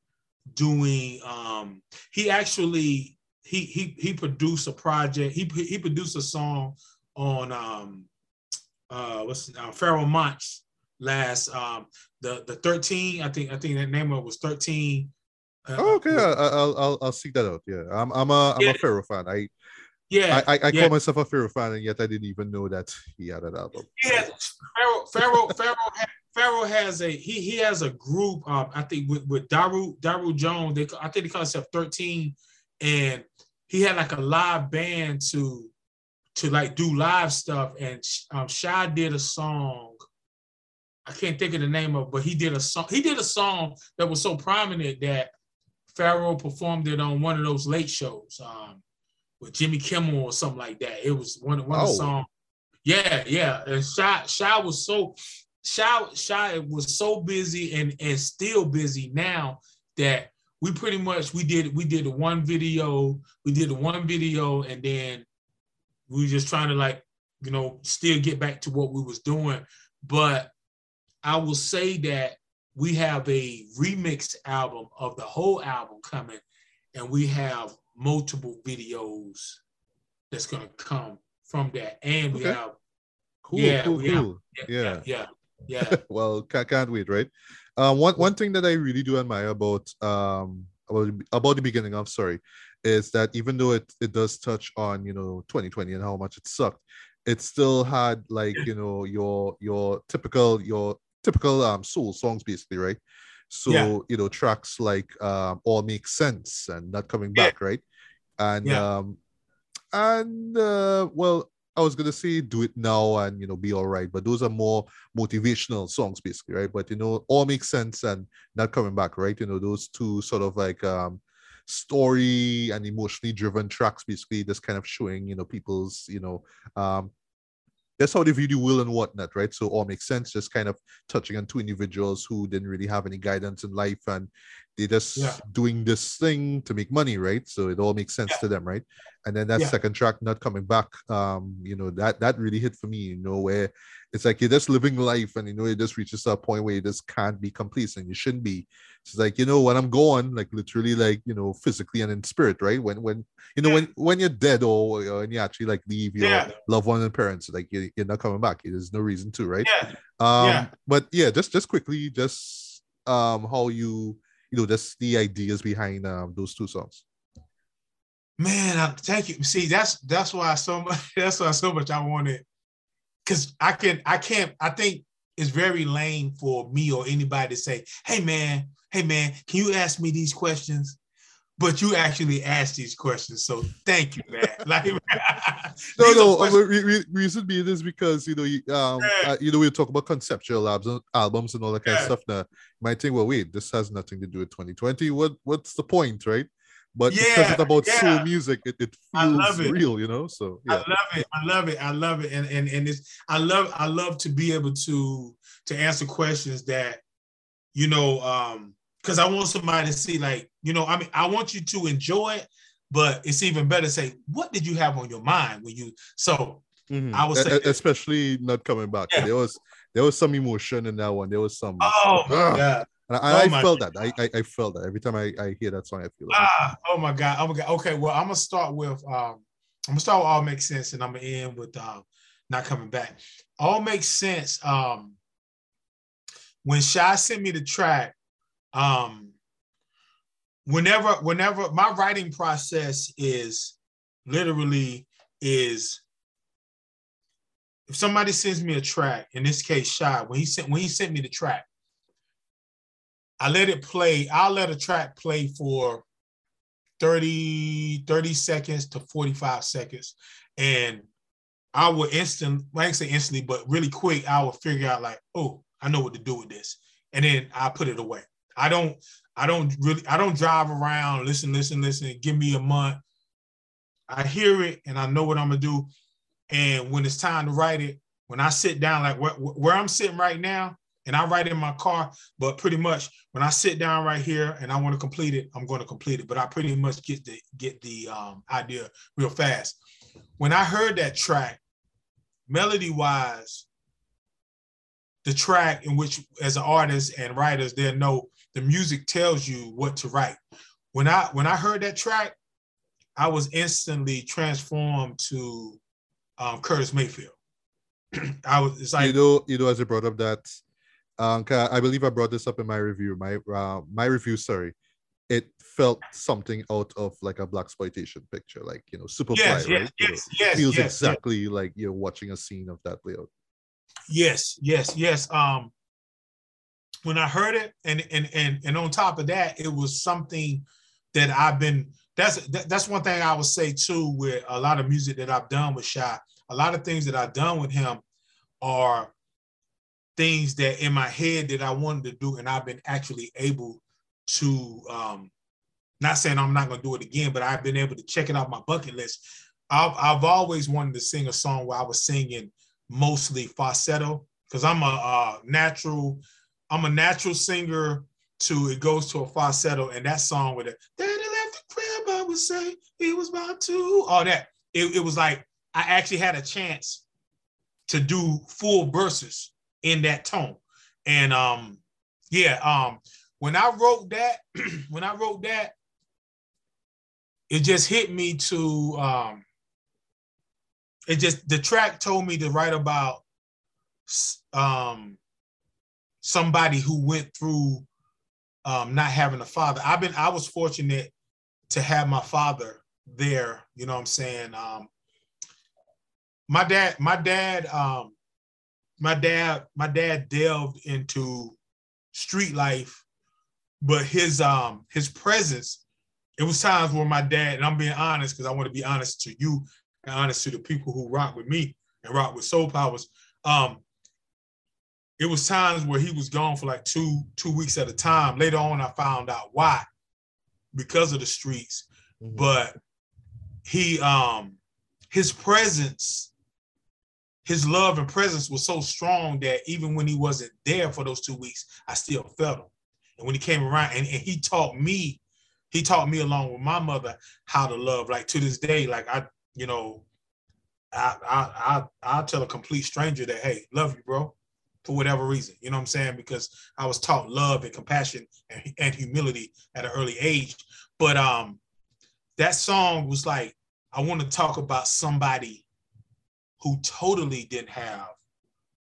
doing. Um, he actually he he he produced a project. He he produced a song on um, uh, what's uh, Pharaoh Monch last um, the the thirteen. I think I think that name of it was thirteen. Oh, okay, I, I'll I'll I'll seek that out. Yeah, I'm I'm a I'm yeah. a Pharaoh fan. I yeah, I, I, I yeah. call myself a Pharaoh fan, and yet I didn't even know that he had an album. Yeah, Pharaoh Pharaoh Pharaoh, Pharaoh has a he he has a group. Um, I think with with Daru Daru Jones. They I think they call themselves thirteen, and he had like a live band to to like do live stuff. And um, Shy did a song. I can't think of the name of, but he did a song. He did a song that was so prominent that Pharaoh performed it on one of those late shows um, with Jimmy Kimmel or something like that. It was one, one oh. of the songs. Yeah, yeah. And Shy, Shy was so Shy, Shy was so busy and, and still busy now that we pretty much we did we did one video, we did one video, and then we were just trying to, like, you know, still get back to what we was doing. But I will say that we have a remix album of the whole album coming, and we have multiple videos that's going to come from that. And we okay. have, cool, yeah, cool, we cool. Have, yeah, yeah, yeah, yeah. yeah. Well, can't, can't wait, right? Uh, one one thing that I really do admire about um about about the beginning of sorry, is that even though it it does touch on, you know, twenty twenty and how much it sucked, it still had, like, you know, your your typical your typical um soul songs, basically, right? So yeah. you know, tracks like um All Makes Sense and Not Coming Back, yeah. right? And yeah. um and uh well, I was gonna say Do It Now and, you know, Be All Right, but those are more motivational songs, basically, right? But, you know, All Makes Sense and Not Coming Back, right? You know, those two sort of like um story and emotionally driven tracks, basically, that's kind of showing, you know, people's, you know, um that's how they view the will and whatnot, right? So All Makes Sense, just kind of touching on two individuals who didn't really have any guidance in life, and they're just yeah. doing this thing to make money, right? So it all makes sense yeah. to them, right? And then that yeah. second track, Not Coming Back, um, you know, that that really hit for me, you know, where it's like you're just living life, and, you know, it just reaches a point where you just can't be complacent. You shouldn't be. It's like, you know, when I'm going, like, literally, like, you know, physically and in spirit, right? When when you know yeah. when when you're dead, or, or and you actually, like, leave your yeah. loved one and parents, like, you, you're not coming back. There's no reason to, right? Yeah. Um, yeah. But yeah, just just quickly, just um, how you. You know, that's the ideas behind um, those two songs. Man, I, thank you. See, that's that's why so much. That's why so much I wanted, because I can, I can't. I think it's very lame for me or anybody to say, "Hey, man, hey, man, can you ask me these questions?" But you actually asked these questions, so thank you, man. Like, no, no. Um, re- re- reason being is because, you know, you, um, yeah. uh, you know, we talk about conceptual albums, albums and all that kind yeah. of stuff. Now, you might think, well, wait, this has nothing to do with twenty twenty. What, what's the point, right? But yeah, because it's about yeah. soul music, it, it feels it. real, you know. So yeah. I love it. I love it. I love it. And and and it's I love I love to be able to to answer questions that, you know. Um, Because I want somebody to see, like, you know, I mean, I want you to enjoy it, but it's even better to say, what did you have on your mind when you, so mm-hmm. I would say. E- especially Not Coming Back. Yeah. There was there was some emotion in that one. There was some. Oh, my uh, God. And I, oh I my felt God. that. I, I I felt that. Every time I, I hear that song, I feel like. Ah, oh, my God. Oh, my God. Okay, well, I'm going to start with, um, I'm going to start with All Makes Sense, and I'm going to end with um, Not Coming Back. All Makes Sense. Um, when Shy sent me the track, Um, whenever, whenever my writing process is literally is if somebody sends me a track, in this case, Shy, when he sent when he sent me the track, I let it play. I'll let a track play for thirty, thirty seconds to forty-five seconds. And I will instantly, well, I can't say instantly, but really quick, I will figure out like, oh, I know what to do with this. And then I put it away. I don't, I don't really, I don't drive around, listen, listen, listen, give me a month. I hear it and I know what I'm gonna do. And when it's time to write it, when I sit down, like where, where I'm sitting right now, and I write in my car, but pretty much when I sit down right here and I want to complete it, I'm going to complete it. But I pretty much get the get the um, idea real fast. When I heard that track, melody-wise, the track in which, as an artist and writers, they know the music tells you what to write. When I when I heard that track, I was instantly transformed to um, Curtis Mayfield. I was it's like you know you know as you brought up that. Um, I believe I brought this up in my review. My uh, my review, sorry, it felt something out of like a blaxploitation picture, like you know, Superfly. Yes, yes, right? yes, you know, yes. Feels yes, exactly yes. like you're watching a scene of that play out. Yes, yes, yes. Um, when I heard it, and and and and on top of that, it was something that I've been. That's that, that's one thing I would say too. With a lot of music that I've done with Shy, a lot of things that I've done with him are things that in my head that I wanted to do, and I've been actually able to, um, not saying I'm not going to do it again, but I've been able to check it off my bucket list. I've, I've always wanted to sing a song where I was singing mostly falsetto, because I'm a uh, natural, I'm a natural singer to, it goes to a falsetto, and that song with it, Daddy left the crib, I would say, he was about to, all that. It, it was like, I actually had a chance to do full verses in that tone. And um yeah um when I wrote that when I wrote that it just hit me to um it just the track told me to write about um somebody who went through um not having a father. I've been I was fortunate to have my father there, you know what I'm saying? um my dad my dad um My dad, my dad delved into street life, but his um his presence, it was times where my dad, and I'm being honest because I want to be honest to you and honest to the people who rock with me and rock with Soul Powers. Um, it was times where he was gone for like two, two weeks at a time. Later on, I found out why, because of the streets. Mm-hmm. But he um his presence. His love and presence was so strong that even when he wasn't there for those two weeks, I still felt him. And when he came around, and, and he taught me, he taught me along with my mother how to love. Like to this day, like I, you know, I I I I tell a complete stranger that, hey, love you, bro, for whatever reason. You know what I'm saying? Because I was taught love and compassion and, and humility at an early age. But um, that song was like, I want to talk about somebody who totally didn't have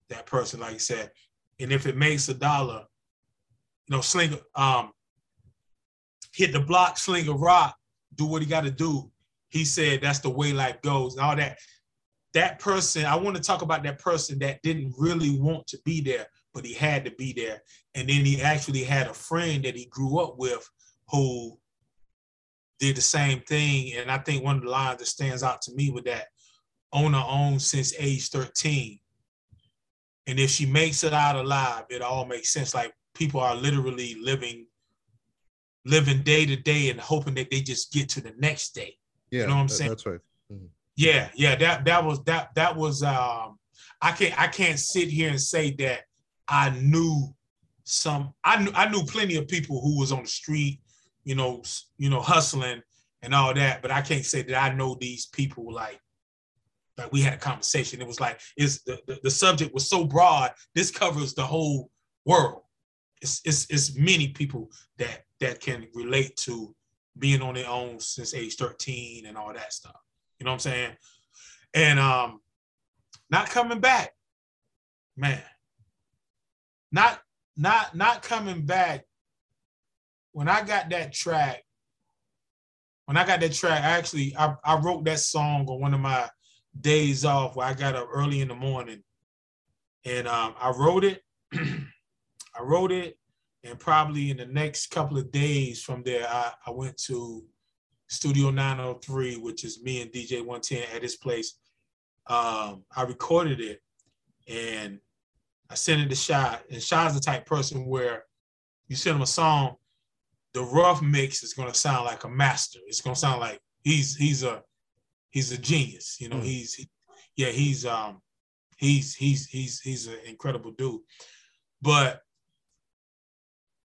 that person, like you said. And if it makes a dollar, you know, sling, um, hit the block, sling a rock, do what he got to do. He said, that's the way life goes and all that. That person, I want to talk about that person that didn't really want to be there, but he had to be there. And then he actually had a friend that he grew up with who did the same thing. And I think one of the lines that stands out to me with that, on her own since age thirteen. And if she makes it out alive, it all makes sense. Like people are literally living, living day to day and hoping that they just get to the next day. Yeah, you know what I'm saying? That's right. Mm-hmm. Yeah, yeah. That that was that that was um I can't I can't sit here and say that I knew some I knew I knew plenty of people who was on the street, you know, you know, hustling and all that, but I can't say that I know these people like Like we had a conversation. It was like, is the, the, the subject was so broad. This covers the whole world. It's, it's it's many people that that can relate to being on their own since age thirteen and all that stuff. You know what I'm saying? And um, not coming back, man. Not not not coming back. When I got that track, when I got that track, I actually I I wrote that song on one of my days off where I got up early in the morning, and um, I wrote it. I wrote it, and probably in the next couple of days from there, I, I went to Studio nine oh three, which is me and D J one ten at his place. Um, I recorded it, and I sent it to Shy. And Shy's the type person where you send him a song, the rough mix is gonna sound like a master. It's gonna sound like he's he's a he's a genius. You know, mm-hmm. he's he, yeah he's um he's he's he's he's an incredible dude. But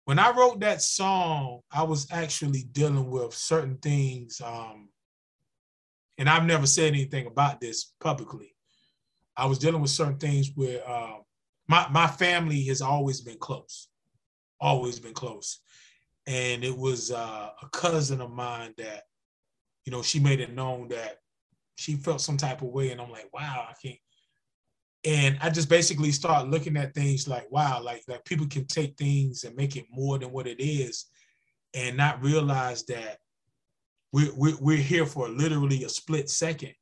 when I wrote that song, I was actually dealing with certain things, um, and I've never said anything about this publicly. I was dealing with certain things where uh, my, my family has always been close, always been close. And it was uh, a cousin of mine that, you know, she made it known that she felt some type of way, and I'm like, wow, I can't. And I just basically start looking at things like, wow, like, like people can take things and make it more than what it is and not realize that we're, we're, we're here for literally a split second,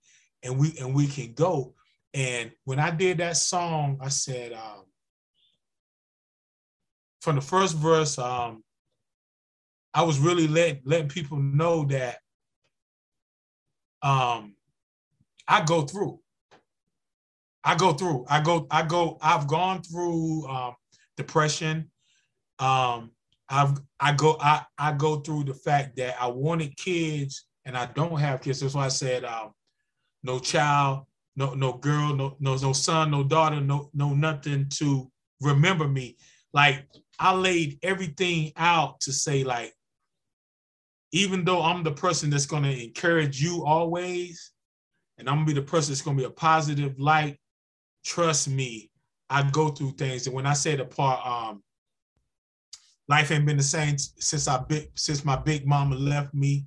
and we and we can go. And when I did that song, I said, um, from the first verse, um, I was really letting, letting people know that um, I go through. I go through, I go, I go, I've gone through um, depression. Um, I've, I go, I, I go through the fact that I wanted kids and I don't have kids. That's why I said, um, no child, no, no girl, no, no, no son, no daughter, no, no, nothing to remember me. Like, I laid everything out to say, like, even though I'm the person that's going to encourage you always, and I'm going to be the person that's going to be a positive light, trust me, I go through things. And when I say the part, um, life ain't been the same since I big, since my big mama left me.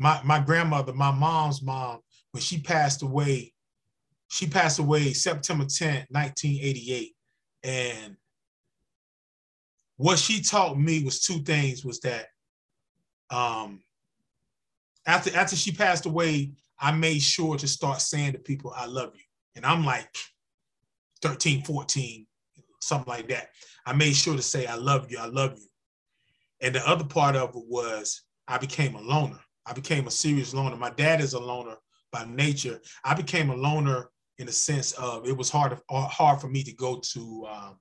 My my grandmother, my mom's mom, when she passed away, she passed away September tenth, nineteen eighty-eight. And what she taught me was two things, was that um, after after she passed away, I made sure to start saying to people, I love you. And I'm like thirteen, fourteen, something like that. I made sure to say, I love you, I love you. And the other part of it was I became a loner. I became a serious loner. My dad is a loner by nature. I became a loner in the sense of it was hard, hard for me to go to um,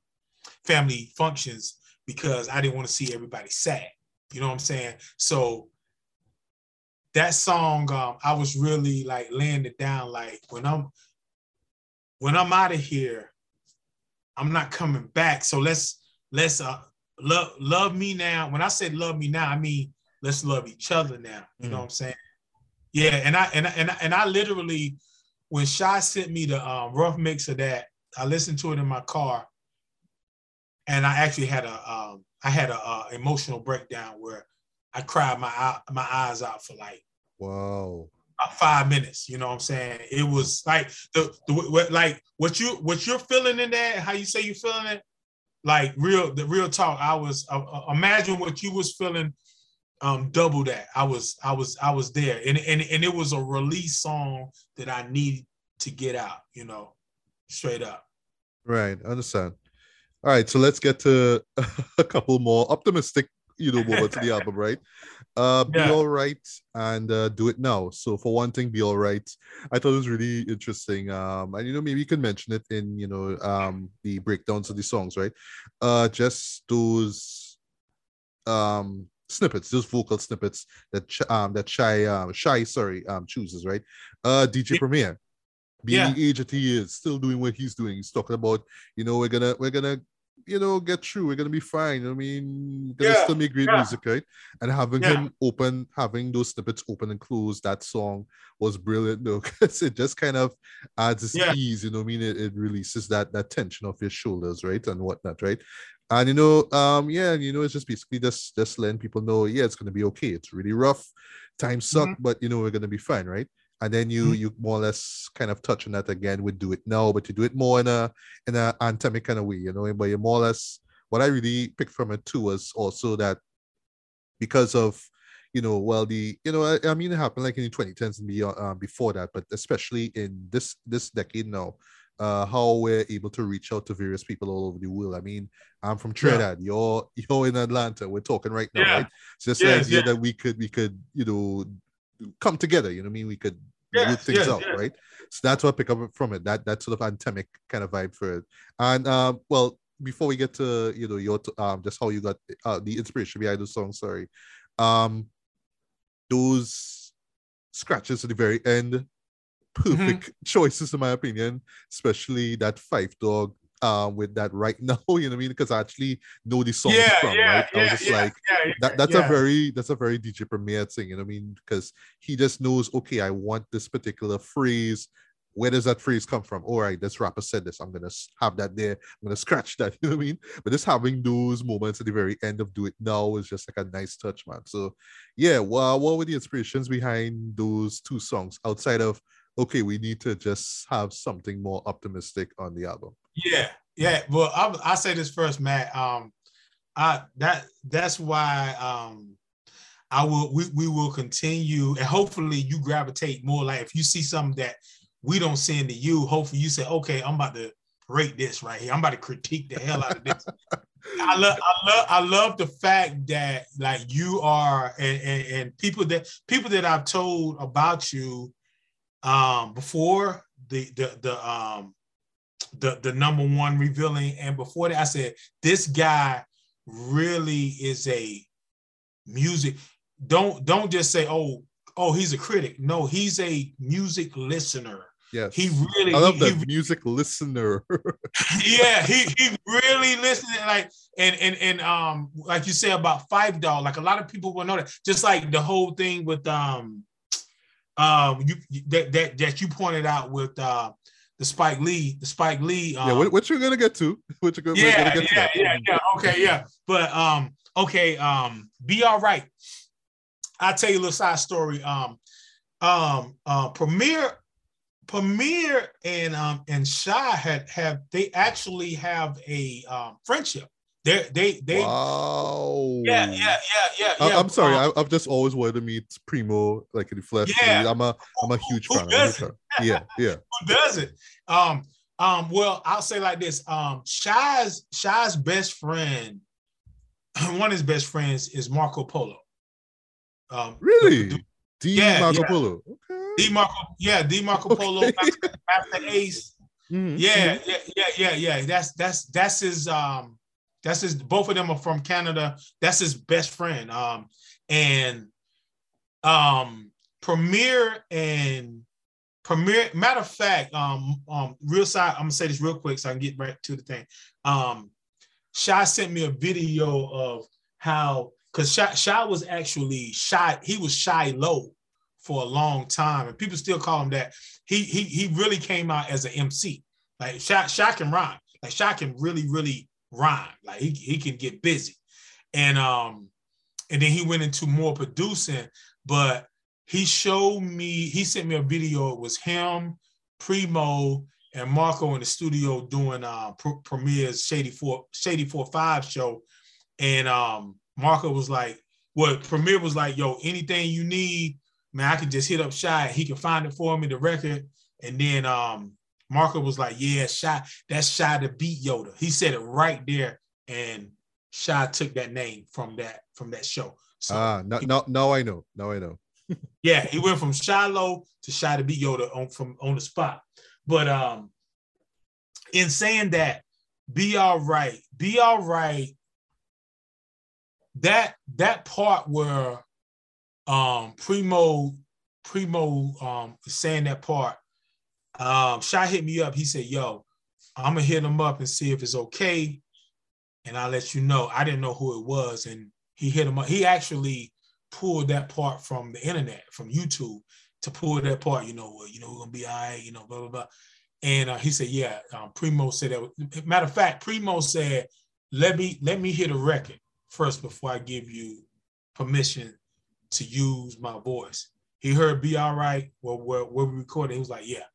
family functions because I didn't want to see everybody sad. You know what I'm saying? So that song, um, I was really like laying it down. Like when I'm, when I'm out of here, I'm not coming back. So let's let's uh, love love me now. When I said love me now, I mean let's love each other now. You mm. know what I'm saying? Yeah. And I and I, and I, and I literally, when Shy sent me the um, rough mix of that, I listened to it in my car, and I actually had a um, I had a uh, emotional breakdown where I cried my eye, my eyes out for like whoa about five minutes. You know what I'm saying? It was like the, the like what you what you're feeling in that, how you say you're feeling it, like real the real talk. I was uh, imagine what you was feeling, um, double that. I was I was I was there, and and and it was a release song that I needed to get out. You know, straight up. Right, understand. All right, so let's get to a couple more optimistic, you know, move on to the album, right? Uh, yeah. Be All Right and uh, Do It Now. So for one thing, Be All Right, I thought it was really interesting. Um, and, you know, maybe you can mention it in, you know, um, the breakdowns of the songs, right? Uh, just those um, snippets, those vocal snippets that um, that Shy, um, Shy, sorry, um, chooses, right? Uh, D J Premier, being yeah. the age that he is, still doing what he's doing. He's talking about, you know, we're gonna, we're gonna, you know, get through, we're gonna be fine. I mean, gonna yeah, still make great yeah. music, right? And having yeah. him open, having those snippets open and close that song was brilliant, though, because it just kind of adds this yeah. ease, you know what I mean? It, it releases that that tension off your shoulders, right? And whatnot, right? And you know, um, yeah, and you know, it's just basically just just letting people know, yeah, it's gonna be okay. It's really rough, times suck, mm-hmm. but you know, we're gonna be fine, right? And then you mm-hmm. you more or less kind of touch on that again with Do It Now, but you do it more in a in an anthemic kind of way, you know. But you more or less, what I really picked from it too was also that because of, you know, well, the, you know, I, I mean, it happened like in the twenty tens and beyond, um, before that, but especially in this this decade now, uh, how we're able to reach out to various people all over the world. I mean, I'm from Trinidad. Yeah. You're you're in Atlanta. We're talking right now, yeah. right? It's just yes, the idea yes. that we could we could you know come together. You know what I mean? We could yes, move things yes, out, yes. right? So that's what I pick up from it. That that sort of anthemic kind of vibe for it. And um, well, before we get to you know your um, just how you got uh, the inspiration behind the song. Sorry. Um, Those scratches at the very end, perfect mm-hmm. choices in my opinion, especially that Five Dog uh, with that right now, you know what I mean? Because I actually know the song yeah, from, yeah, right? Yeah, I was just yeah, like, yeah, yeah, that, that's yeah. a very that's a very D J Premier thing, you know what I mean? Because he just knows, okay, I want this particular phrase. Where does that phrase come from? All right, this rapper said this. I'm going to have that there. I'm going to scratch that. You know what I mean? But just having those moments at the very end of Do It Now is just like a nice touch, man. So, yeah, well, what were the inspirations behind those two songs outside of, okay, we need to just have something more optimistic on the album? Yeah, yeah. Well, I'll, I'll say this first, Matt. Um, I, that that's why um, I will. We, we will continue, and hopefully you gravitate more. Like if you see something that we don't send to you, hopefully you say, okay, I'm about to rate this right here. I'm about to critique the hell out of this. I love, I love, I love the fact that like you are, and, and, and people that people that I've told about you um, before the the the um the the number one revealing, and before that, I said this guy really is a music. Don't don't just say, oh oh he's a critic. No, he's a music listener. Yes. He really I love he, the he, music listener. yeah, he he really listening like and and and um like you say about Five Dog, like a lot of people will know that. Just like the whole thing with um um you that that, that you pointed out with uh the Spike Lee, the Spike Lee um, yeah, what, what you're gonna get to. What you're gonna, yeah, gonna get yeah, to. Yeah, yeah, yeah, okay, yeah. But um okay, um Be All Right. I'll tell you a little side story. Um um uh Premier Premier and um and Shy had have they actually have a um, friendship. They they they. Wow. Yeah yeah yeah yeah. yeah. I'm sorry. Um, I've just always wanted to meet Primo like in the flesh. Yeah. I'm a I'm a huge who, who fan. Does it? Yeah yeah. Who does it? Um um. Well, I'll say like this. Um, Shy's Shy's best friend, one of his best friends is Marco Polo. Um, really. The, the, D yeah, Marco yeah. Polo. Okay. D Marco, yeah, D Marco okay. Polo after, after Ace. Mm-hmm. Yeah, yeah, yeah, yeah, yeah. That's that's that's his um that's his both of them are from Canada. That's his best friend. Um and um Premier and Premier matter of fact, um um real side, I'm gonna say this real quick so I can get right to the thing. Um Shy sent me a video of how because Shy, Shy was actually Shy, he was Shy Low for a long time, and people still call him that. He he he really came out as an M C. Like Shy, Shy can rhyme. Like Shy can really really rhyme. Like he he can get busy, and um and then he went into more producing. But he showed me, he sent me a video. It was him, Primo, and Marco in the studio doing uh, Premier's Shady Four Shady Four Five show, and um. Marco was like, well, Premier was like, yo, anything you need, man, I can just hit up Shy. He can find it for me, the record. And then um, Marco was like, yeah, Shy, that's Shy to Beat Yoda. He said it right there. And Shy took that name from that from that show. So ah, no, he, no, no, I know. No, I know. yeah, he went from Shiloh to Shy to Beat Yoda on, from, on the spot. But um, in saying that, Be All Right, Be All Right, That that part where um, Primo Primo um, is saying that part, um, Shy hit me up. He said, "Yo, I'm gonna hit him up and see if it's okay, and I'll let you know." I didn't know who it was, and he hit him up. He actually pulled that part from the internet, from YouTube, to pull that part. You know, well, you know, we're gonna be all right. You know, blah blah blah. And uh, he said, "Yeah." Um, Primo said that. Matter of fact, Primo said, "Let me let me hear the record first before I give you permission to use my voice." He heard Be All Right, where, where, where we recorded, he was like, yeah,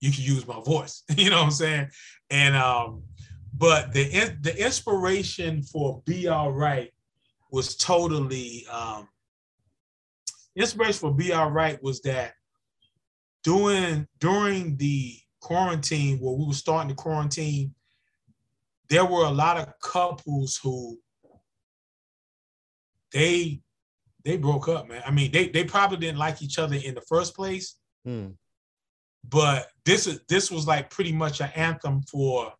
you can use my voice. You know what I'm saying? And, um, but the, the inspiration for Be All Right was totally um, inspiration for Be All Right was that doing during the quarantine, where we were starting to quarantine, there were a lot of couples who they they broke up, man. I mean, they they probably didn't like each other in the first place, mm. but this is this was like pretty much an anthem for,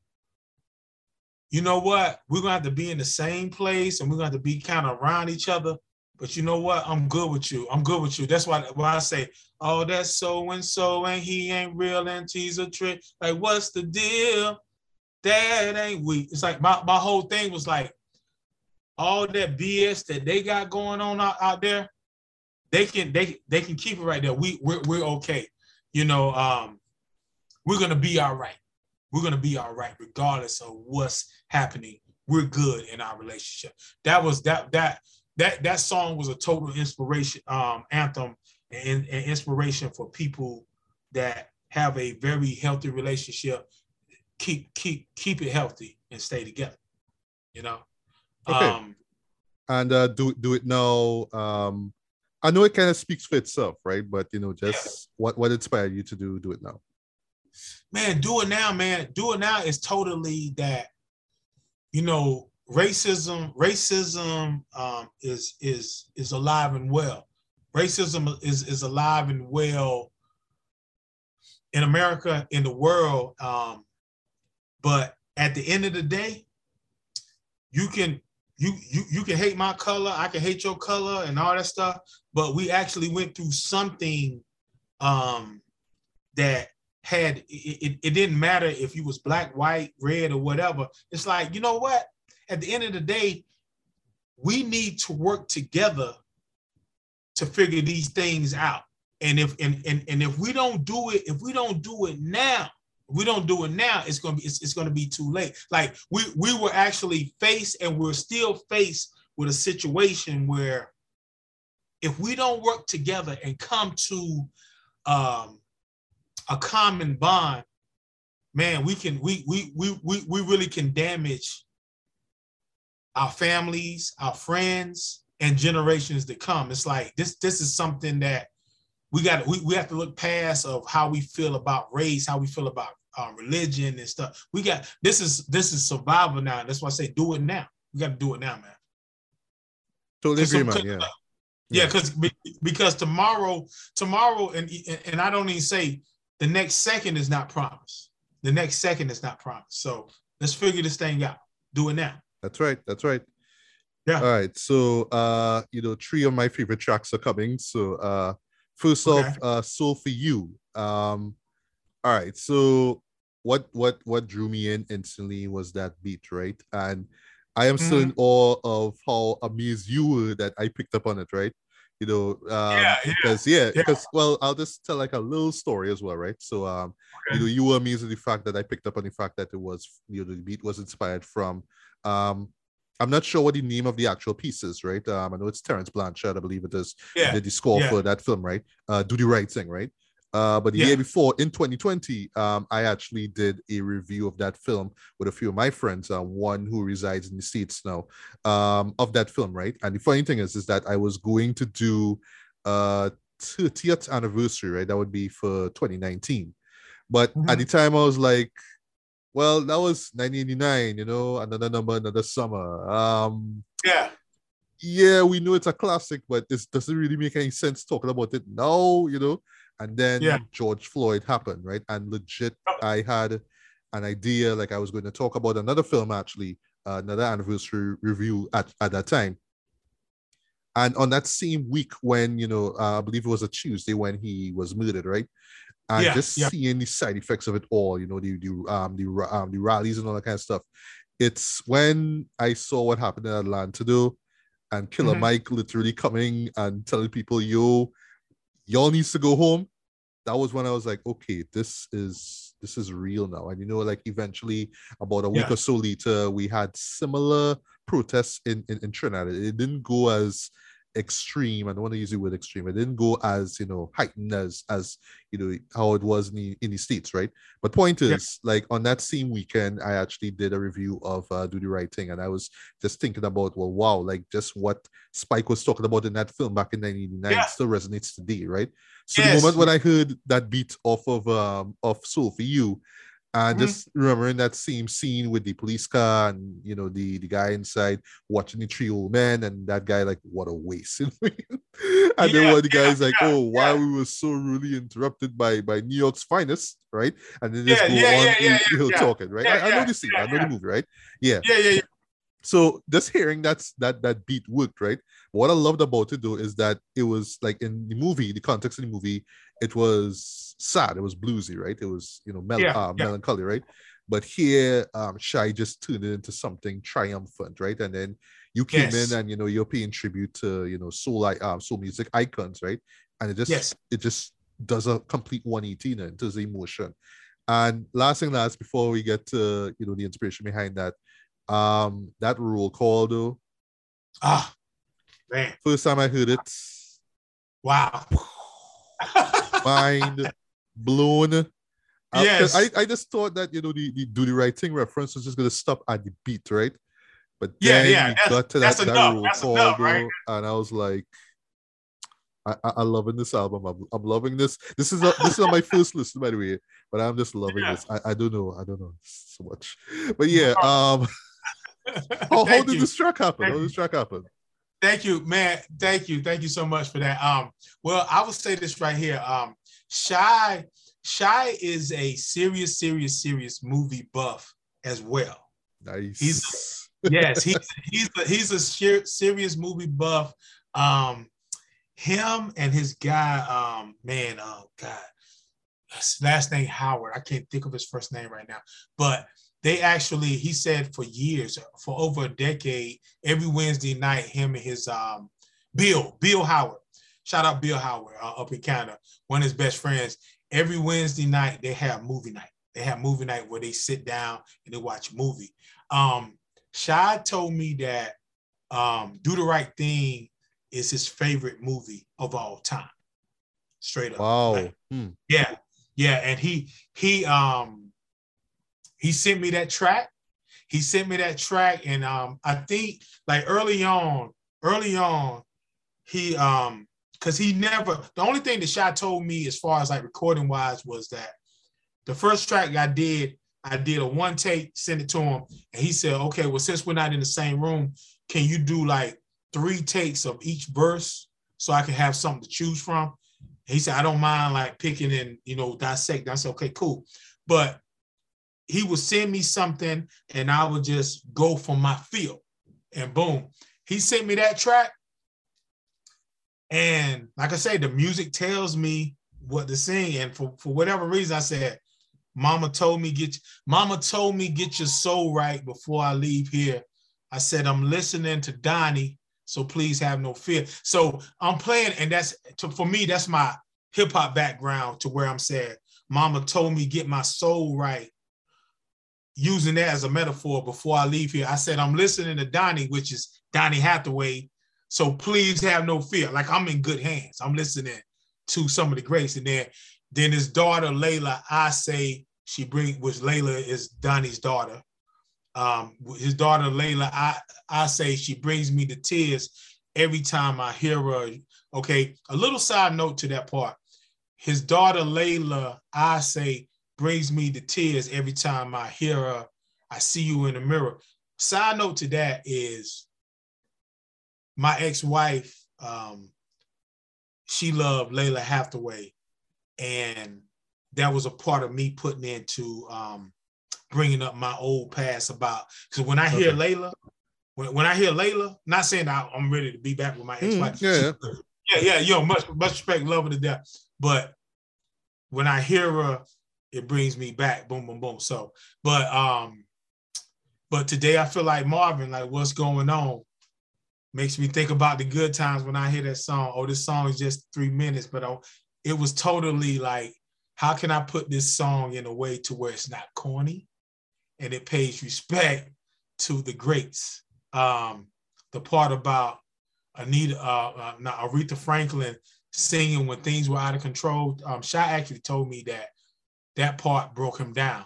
you know what, we're gonna have to be in the same place and we're gonna have to be kind of around each other. But you know what? I'm good with you. I'm good with you. That's why, why I say, oh, that's so-and-so, and he ain't real, and he's a trick. Like, what's the deal? That ain't we. It's like my, my whole thing was like, all that B S that they got going on out, out there, they can they they can keep it right there. We, we're, we're okay. You know, um, we're going to be all right. We're going to be all right regardless of what's happening. We're good in our relationship. That was that that. That that song was a total inspiration, um, anthem and, and inspiration for people that have a very healthy relationship. Keep keep keep it healthy and stay together. You know. Okay. Um, and uh, do do it now. Um, I know it kind of speaks for itself, right? But you know, just yeah. what what inspired you to do do it now? Man, do it now, man. Do it now is totally that. You know. Racism, racism um, is is is alive and well. Racism is is alive and well in America, in the world. Um, but at the end of the day, you can you you you can hate my color, I can hate your color, and all that stuff. But we actually went through something um, that had it, it. It didn't matter if you was black, white, red, or whatever. It's like, you know what? At the end of the day, we need to work together to figure these things out. And if and and, and if we don't do it, if we don't do it now, if we don't do it now, it's gonna be it's, it's gonna be too late. Like we we were actually faced, and we're still faced with a situation where if we don't work together and come to um, a common bond, man, we can we we we we we really can damage our families, our friends, and generations to come. It's like this. This is something that we got. We we have to look past of how we feel about race, how we feel about uh, religion and stuff. We got this is this is survival now. That's why I say do it now. We got to do it now, man. Totally agree, man. Yeah, yeah. Because because tomorrow, tomorrow, and and I don't even say the next second is not promised. The next second is not promised. So let's figure this thing out. Do it now. That's right. That's right. Yeah. All right. So, uh, you know, three of my favorite tracks are coming. So, uh, first okay. off, uh, Soul for You. Um, all right. So, what what what drew me in instantly was that beat, right? And I am mm-hmm. still in awe of how amazed you were that I picked up on it, right? You know, um, yeah, yeah. because yeah, because yeah. well, I'll just tell like a little story as well, right? So, um, okay. you know, you were amazed at the fact that I picked up on the fact that it was, you know, the beat was inspired from. Um, I'm not sure what the name of the actual piece is, right? Um, I know it's Terrence Blanchard, I believe it is. Yeah. Did the score yeah. for that film, right? Uh, Do the Right Thing, right? Uh, but the yeah. year before, in twenty twenty, um, I actually did a review of that film with a few of my friends, uh, one who resides in the States now, um, of that film, right? And the funny thing is, is that I was going to do uh thirtieth anniversary, right? That would be for twenty nineteen. But mm-hmm. at the time, I was like, well, that was nineteen eighty-nine, you know, another number, another summer. Um, yeah. Yeah, we know it's a classic, but it doesn't really make any sense talking about it now, you know. And then yeah. George Floyd happened, right? And legit, I had an idea, like I was going to talk about another film, actually, uh, another anniversary review at, at that time. And on that same week when, you know, uh, I believe it was a Tuesday when he was murdered, right? And yeah, just yeah. seeing the side effects of it all, you know, the the um the um the rallies and all that kind of stuff. It's when I saw what happened in Atlanta, though, and Killer mm-hmm. Mike literally coming and telling people, "Yo, y'all needs to go home." That was when I was like, "Okay, this is this is real now." And you know, like eventually, about a week yeah. or so later, we had similar protests in in, in Trinidad. It didn't go as extreme. I don't want to use the word extreme. It didn't go as, you know, heightened as, as you know, how it was in the, in the States, right? But point is, yeah. like, on that same weekend, I actually did a review of uh, Do the Right Thing, and I was just thinking about, well, wow, like, just what Spike was talking about in that film back in nineteen eighty-nine yeah. still resonates today, right? So yes. the moment when I heard that beat off of, um, of Soul For You, and uh, just mm-hmm. remembering that same scene with the police car and, you know, the, the guy inside watching the three old men and that guy, like, what a waste. and yeah, then one of the guy's yeah, like, yeah, oh, yeah. why we were so rudely interrupted by, by New York's finest, right? And then just yeah, go yeah, on yeah, yeah, yeah, yeah. talking, right? Yeah, I, I know the scene. Yeah, I know yeah. the movie, right? Yeah. Yeah, yeah, yeah. So just hearing that's, that that beat worked, right? What I loved about it, though, is that it was, like, in the movie, the context of the movie, it was sad. It was bluesy, right? It was, you know, mel- yeah, uh, yeah. melancholy, right? But here, um, Shy just turned it into something triumphant, right? And then you came yes. in and, you know, you're paying tribute to, you know, soul, uh, soul music icons, right? And it just yes. it just does a complete one eighty in terms of emotion. And last thing last, before we get to, you know, the inspiration behind that, um, that roll call, though. Ah, man. First time I heard it. Wow. Mind blown. Uh, yes. I, I just thought that, you know, the, the Do the Right Thing reference was just going to stop at the beat, right? But yeah, then yeah. we that's, got to that, that roll call, enough, right? though, and I was like, I, I, I'm loving this album. I'm, I'm loving this. This is a, this is on my first listen, by the way, but I'm just loving yeah. this. I, I don't know. I don't know so much. But yeah. Um, how, how did this track happen? Thank how did this track happen? Thank you, man. Thank you. Thank you so much for that. Um, well, I will say this right here. Um, Shy, Shy is a serious, serious, serious movie buff as well. Nice. He's a, yes, he's he's a, he's a ser- serious movie buff. Um, him and his guy, um, man, oh God, his last name Howard. I can't think of his first name right now, but. They actually, he said for years, for over a decade, every Wednesday night, him and his, um, Bill, Bill Howard, shout out Bill Howard uh, up in Canada, one of his best friends, every Wednesday night, they have movie night. They have movie night where they sit down and they watch a movie. Um, Shy told me that um, Do the Right Thing is his favorite movie of all time. Straight up. Wow. Like, hmm. Yeah. Yeah. And he, he, um, He sent me that track. He sent me that track. And um, I think like early on, early on, he, um, cause he never, the only thing that Shy told me as far as like recording wise was that the first track I did, I did a one take, sent it to him. And he said, okay, well, since we're not in the same room, can you do like three takes of each verse so I can have something to choose from? And he said, I don't mind like picking and, you know, dissecting. I said, okay, cool. But he would send me something and I would just go for my feel and boom. He sent me that track. And like I say, the music tells me what to sing. And for, for whatever reason, I said, mama told me, get, mama told me, get your soul right before I leave here. I said, I'm listening to Donnie. So please have no fear. So I'm playing. And that's to, for me, that's my hip hop background to where I'm saying, mama told me, get my soul right. Using that as a metaphor before I leave here. I said, I'm listening to Donnie, which is Donnie Hathaway. So please have no fear. Like I'm in good hands. I'm listening to some of the greats. And then, then his daughter, Layla, I say she brings, which Layla is Donnie's daughter. Um, his daughter, Layla, I, I say she brings me to tears every time I hear her. Okay. A little side note to that part. His daughter, Layla, I say, brings me to tears every time I hear her, I see you in the mirror. Side note to that is my ex-wife, um, she loved Layla Hathaway. And that was a part of me putting into um, bringing up my old past about, because when I hear okay. Layla, when, when I hear Layla, not saying I, I'm ready to be back with my ex-wife. Mm, yeah. She, yeah, yeah, yo, much, much respect, love her to death. But when I hear her, it brings me back, boom, boom, boom. So, but um, but today I feel like Marvin, like what's going on? Makes me think about the good times when I hear that song. Oh, this song is just three minutes, but I, it was totally like, how can I put this song in a way to where it's not corny and it pays respect to the greats? Um, the part about Anita, uh, uh, not Aretha Franklin singing When Things Were Out of Control. Um, Shy actually told me that that part broke him down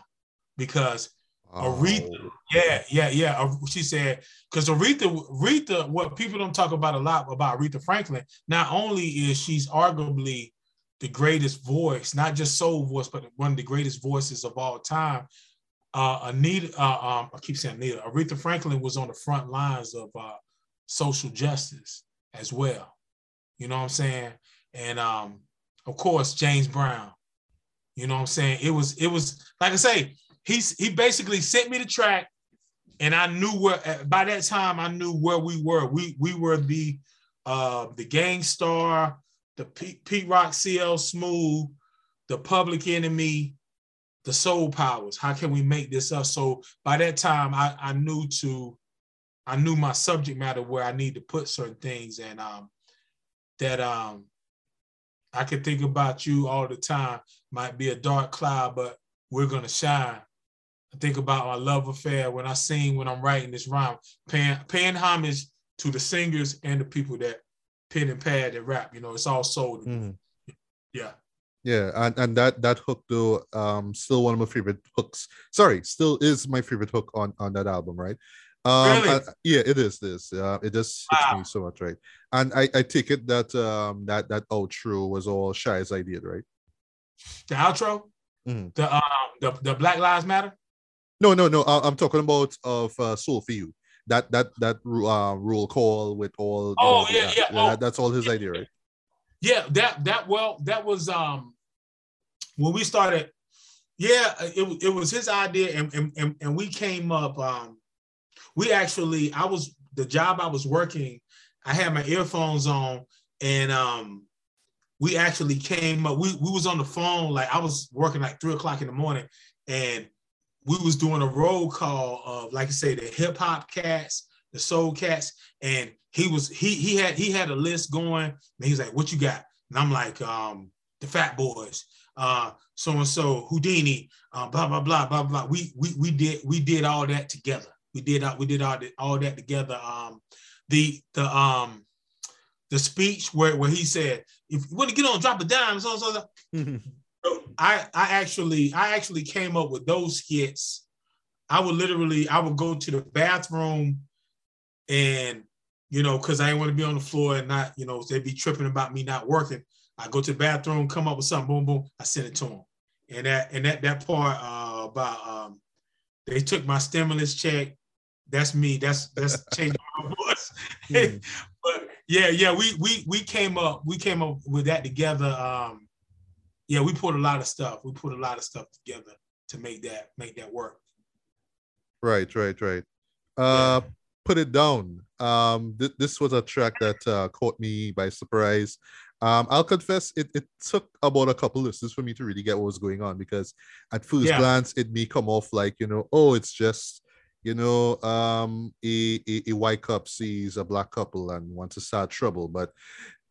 because oh. Aretha, yeah, yeah, yeah. She said, because Aretha, Aretha, what people don't talk about a lot about Aretha Franklin, not only is she's arguably the greatest voice, not just soul voice, but one of the greatest voices of all time. Uh, Anita, uh, um, I keep saying Anita, Aretha Franklin was on the front lines of uh, social justice as well. You know what I'm saying? And um, of course, James Brown, you know what I'm saying? It was, it was like I say, he's, he basically sent me the track and I knew where, by that time I knew where we were. We, we were the, uh, the gang star, the Pete Rock, C L Smooth, the Public Enemy, the Soul Powers. How can we make this up? So by that time, I, I knew to, I knew my subject matter where I need to put certain things, and um, that um, I could think about you all the time. Might be a dark cloud, but we're gonna shine. I think about my love affair when I sing, when I'm writing this rhyme, paying paying homage to the singers and the people that pen and pad and rap, you know, it's all sold. Mm. Yeah. Yeah. And, and that, that hook though, um, still one of my favorite hooks. Sorry. Still is my favorite hook on, on that album. Right. Um, really? I, yeah, it is this, uh, it just hits wow. me so much. Right. And I, I take it that, um, that, that outro was all Shy's idea, right? The outro, mm. the, um, the, the Black Lives Matter. No, no, no. I, I'm talking about of uh, Soul For You. That that that uh, rule call with all. Oh you know, yeah, that, yeah. yeah oh, that, that's all his yeah, idea, right? Yeah, that that well, that was um when we started. Yeah, it it was his idea, and and and, and we came up. Um, we actually, I was the job I was working. I had my earphones on, and um, we actually came up. We we was on the phone. Like I was working like three o'clock in the morning, and we was doing a roll call of, like I say, the hip hop cats, the soul cats. And he was, he, he had, he had a list going and he's like, what you got? And I'm like, um, the Fat Boys, uh, so-and-so, Houdini, uh, blah, blah, blah, blah, blah. We, we, we did, we did all that together. We did, we did all that, all that together. Um, the, the, um, the speech where, where he said, if you want to get on, drop a dime, so, so, so. Mm-hmm. I, I actually I actually came up with those skits. I would literally, I would go to the bathroom and, you know, because I didn't want to be on the floor and not, you know, they'd be tripping about me not working. I go to the bathroom, come up with something, boom, boom, I send it to them. And that and that that part uh, about um, they took my stimulus check. That's me. That's that's changing my voice. Mm. But yeah, yeah, we we we came up, we came up with that together. Um, Yeah, we put a lot of stuff. We put a lot of stuff together to make that make that work. Right, right, right. Uh, yeah. Put It Down. Um, th this was a track that uh, caught me by surprise. Um, I'll confess, it it took about a couple listens for me to really get what was going on, because at first yeah. glance, it may come off like, you know, oh, it's just, you know, um, a, a, a white cop sees a black couple and wants to start trouble, but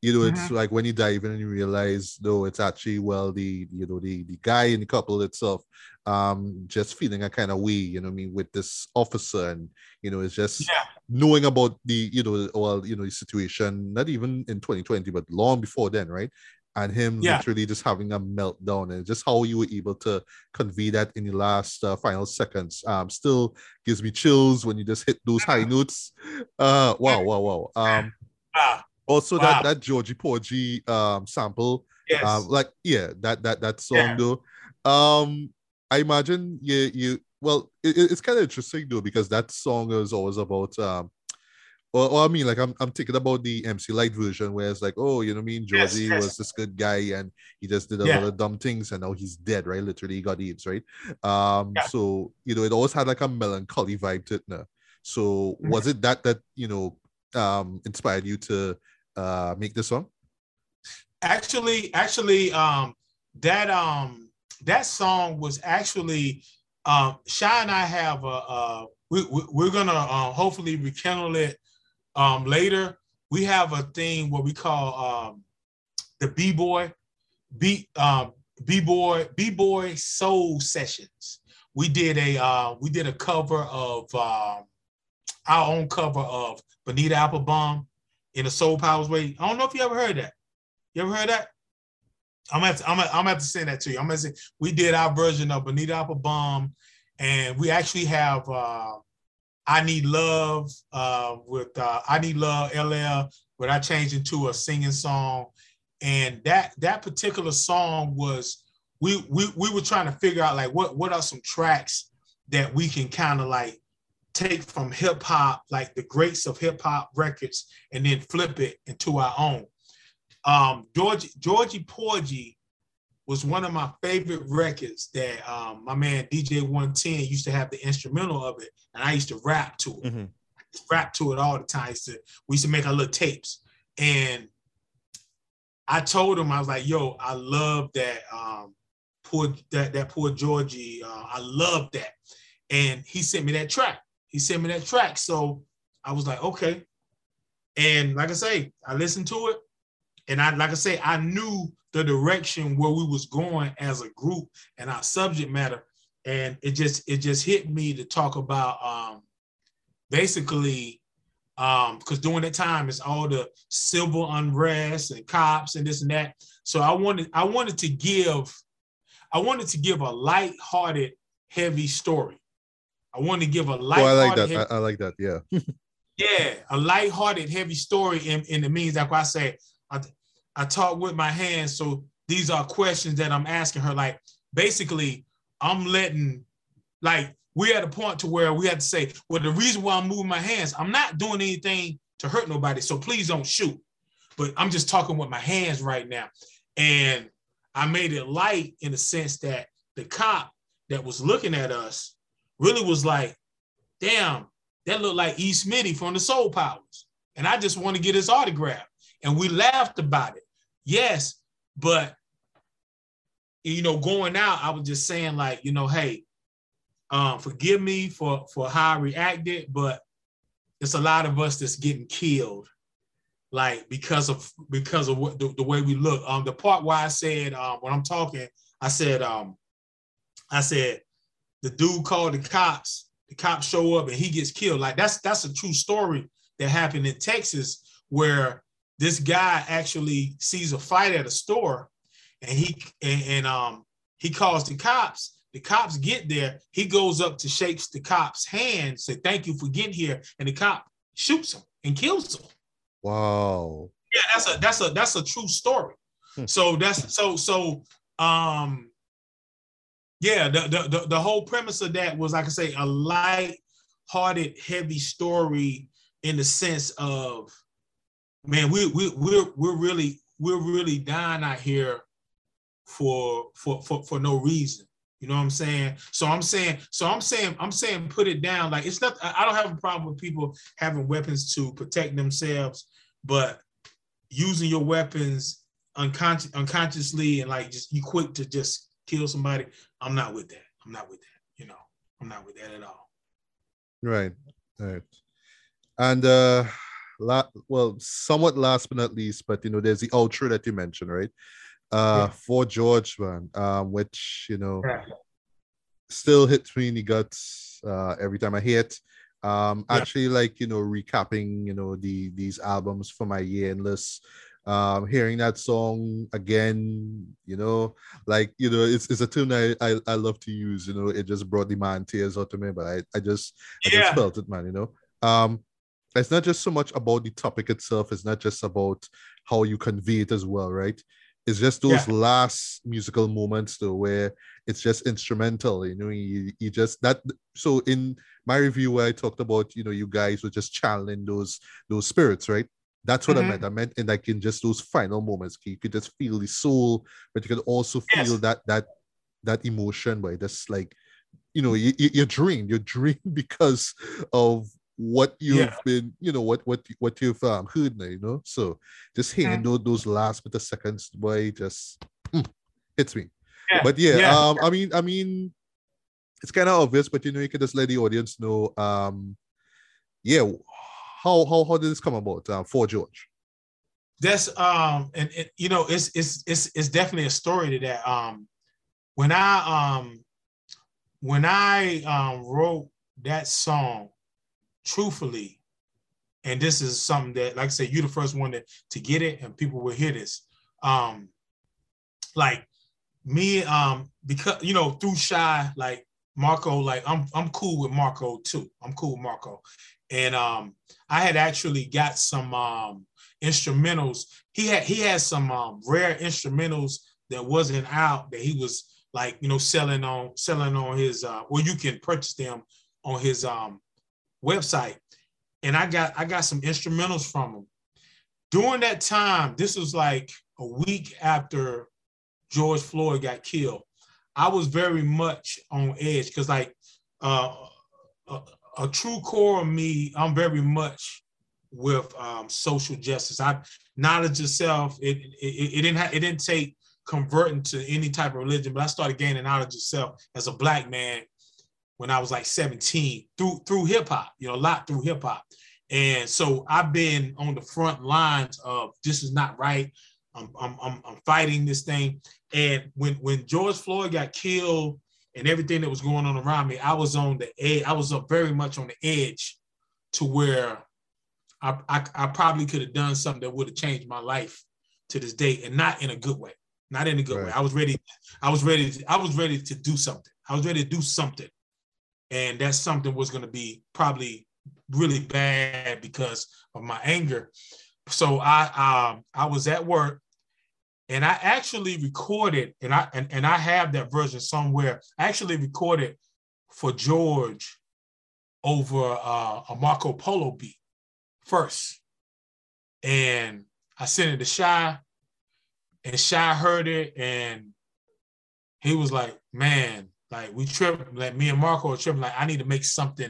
you know, it's mm-hmm. like when you dive in and you realize, no, it's actually, well, the, you know, the, the guy in the couple itself um, just feeling a kind of way, you know what I mean, with this officer and, you know, it's just yeah. knowing about the, you know, well, you know, the situation, not even in twenty twenty, but long before then, right? And him yeah. literally just having a meltdown, and just how you were able to convey that in the last uh, final seconds um, still gives me chills when you just hit those high notes. Uh, wow, wow, wow. Um, ah. Also, wow. that that Georgie Porgy um, sample, yes. um, like yeah, that that that song yeah. though. Um, I imagine you you well, it, it's kind of interesting though, because that song is always about. Um, or, or I mean, like I'm I'm thinking about the M C Light version, where it's like, oh, you know what I mean, Georgie yes, yes. was this good guy and he just did a yeah. lot of dumb things, and now he's dead, right? Literally, he got AIDS, right? Um, yeah. so you know, it always had like a melancholy vibe to it. Now. So mm -hmm. was it that that you know um, inspired you to uh make this song? Actually, actually, um that um that song was actually um Shy and I have a uh we, we we're gonna uh, hopefully rekindle it um later. We have a thing what we call um the B-boy B um B-boy B-boy soul sessions. We did a uh we did a cover of um uh, our own cover of Bonita Applebum. in a Soul Powers way. I don't know if you ever heard that. You ever heard that? I'm gonna, to, I'm, gonna, I'm gonna have to send that to you. I'm gonna say we did our version of Bonita Apple Bomb, and we actually have uh, I Need Love uh, with uh, I Need Love L L, but I changed into a singing song, and that that particular song was we we we were trying to figure out like what what are some tracks that we can kind of like take from hip hop, like the greats of hip hop records, and then flip it into our own. Um, Georgie, Georgie Porgy was one of my favorite records that um, my man D J one ten used to have the instrumental of it, and I used to rap to it. Mm-hmm. I used to rap to it all the time. I used to, we used to make our little tapes, and I told him, I was like, "Yo, I love that um, poor that that poor Georgie. Uh, I love that," and he sent me that track. He sent me that track, so I was like, "Okay," and like I say, I listened to it. And I, like I say, I knew the direction where we was going as a group and our subject matter, and it just it just hit me to talk about um, basically because um, during that time it's all the civil unrest and cops and this and that. So I wanted I wanted to give I wanted to give a lighthearted, heavy story. I wanted to give a lighthearted. Oh, I like that. Heavy, I, I like that. Yeah. Yeah, a lighthearted, heavy story in in the means like I say. I, I talk with my hands, so these are questions that I'm asking her. Like, basically, I'm letting, like, we're at a point to where we have to say, well, the reason why I'm moving my hands, I'm not doing anything to hurt nobody, so please don't shoot. But I'm just talking with my hands right now. And I made it light in the sense that the cop that was looking at us really was like, damn, that looked like E. Smitty from the Soul Powers. And I just want to get his autograph. And we laughed about it. Yes, but, you know, going out, I was just saying like, you know, hey, um, forgive me for, for how I reacted, but it's a lot of us that's getting killed, like because of because of what, the, the way we look. Um, the part where I said, um, when I'm talking, I said, um, I said, the dude called the cops, the cops show up and he gets killed. Like that's, that's a true story that happened in Texas where this guy actually sees a fight at a store, and he and, and um he calls the cops. The cops get there. He goes up to shakes the cop's hand, say "Thank you for getting here," and the cop shoots him and kills him. Wow. Yeah, that's a that's a that's a true story. So that's so so um yeah. The the the, the whole premise of that was, like I say, a light-hearted, heavy story in the sense of. Man, we we we're we're really we're really dying out here for for for for no reason. You know what I'm saying? So I'm saying so I'm saying I'm saying put it down. Like it's not. I don't have a problem with people having weapons to protect themselves, but using your weapons unconscious unconsciously and like just you quick to just kill somebody. I'm not with that. I'm not with that. You know, I'm not with that at all. Right. Right. And. uh La well, somewhat last but not least, but you know, there's the outro that you mentioned, right? Uh, yeah. For George, man, um, which you know, yeah. still hits me in the guts uh, every time I hear it. Um, yeah. Actually, like you know, recapping, you know, the these albums for my year and list. Um, hearing that song again, you know, like you know, it's it's a tune I, I I love to use. You know, it just brought the man tears out to me, but I I just I yeah. just felt it, man. You know, um. It's not just so much about the topic itself. It's not just about how you convey it as well, right? It's just those yeah. last musical moments, though, where it's just instrumental. You know, you, you just that. So in my review, where I talked about, you know, you guys were just channeling those those spirits, right? That's what mm-hmm. I meant. I meant, and like in just those final moments, you could just feel the soul, but you could also yes. feel that that that emotion by just like, you know, you you dream, you dream because of. What you've yeah. been, you know, what what what you've um, heard now, you know. So just hearing mm-hmm. those last bit of seconds, boy, just mm, hits me. Yeah. But yeah, yeah. Um, I mean, I mean, it's kind of obvious, but you know, you can just let the audience know. Um, yeah, how how how did this come about uh, for George? That's um, and, and you know, it's it's it's it's definitely a story to that. Um, when I um, when I um wrote that song. Truthfully, And this is something that, like I said, you're the first one to, to get it, and people will hear this. Um, like me, um, because, you know, through Shy, like Marco, like I'm I'm cool with Marco too. I'm cool with Marco. And um, I had actually got some um, instrumentals. He had he had some um, rare instrumentals that wasn't out, that he was like, you know, selling on selling on his, uh, well, you can purchase them on his um, website. And I got I got some instrumentals from him. During that time, this was like a week after George Floyd got killed. I was very much on edge because, like, uh, a, a true core of me, I'm very much with um, social justice. I knowledge itself. It it, it didn't ha- it didn't take converting to any type of religion, but I started gaining knowledge itself as a black man when I was like seventeen, through through hip hop, you know, a lot through hip hop. And so I've been on the front lines of this is not right. I'm I'm I'm, I'm fighting this thing. And when when George Floyd got killed and everything that was going on around me, I was on the edge. I was up very much on the edge to where I I, I probably could have done something that would have changed my life to this day, and not in a good way. Not in a good right. way. I was ready. I was ready. To, I was ready to do something. I was ready to do something. And that something was going to be probably really bad because of my anger. So I um, I was at work, and I actually recorded, and I and, and I have that version somewhere. I actually recorded for George over uh, a Marco Polo beat first, and I sent it to Shy, and Shy heard it, and he was like, "Man." Like we trip, like me and Marco are tripping, like I need to make something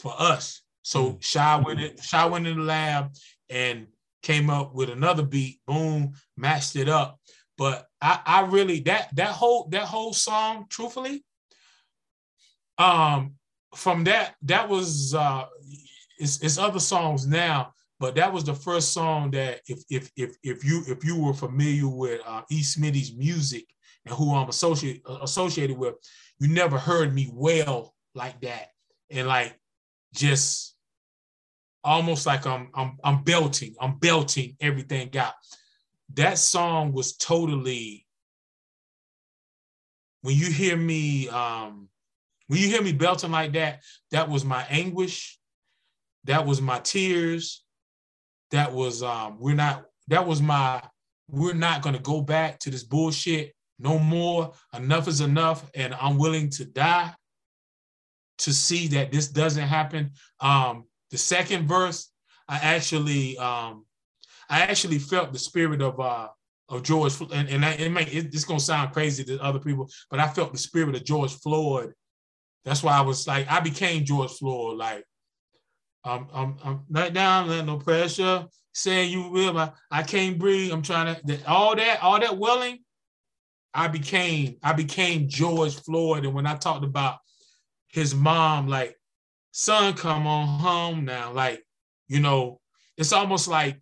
for us. So Shy went in, Shy went in the lab and came up with another beat, boom, matched it up. But I, I really that that whole that whole song, truthfully, um, from that, that was uh it's it's other songs now, but that was the first song that if if if if you if you were familiar with uh, E. Smitty's music and who I'm associated associated with, you never heard me wail like that, and like just almost like I'm I'm I'm belting, I'm belting everything out. That song was totally. When you hear me, um, when you hear me belting like that, that was my anguish, that was my tears, that was um, we're not. That was my. We're not gonna go back to this bullshit. No more, enough is enough, and I'm willing to die to see that this doesn't happen. Um, the second verse, I actually, um, I actually felt the spirit of uh, of George, and, and I, it may, it, it's gonna sound crazy to other people, but I felt the spirit of George Floyd. That's why I was like, I became George Floyd. Like, um, I'm, I'm not down, not no pressure. Saying you will, I, I can't breathe. I'm trying to all that, all that welling. I became I became George Floyd, and when I talked about his mom, like, son, come on home now, like, you know, it's almost like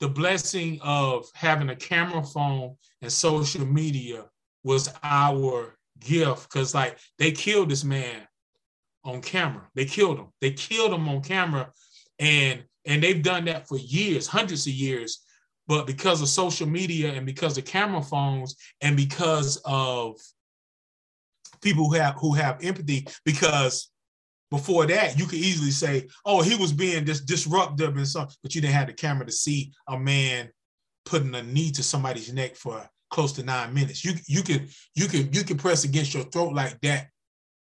the blessing of having a camera phone and social media was our gift, because like they killed this man on camera, they killed him, they killed him on camera, and and they've done that for years, hundreds of years. But because of social media and because of camera phones and because of people who have who have empathy, because before that, you could easily say, oh, he was being dis- disruptive and stuff, but you didn't have the camera to see a man putting a knee to somebody's neck for close to nine minutes. You you could you could you could press against your throat like that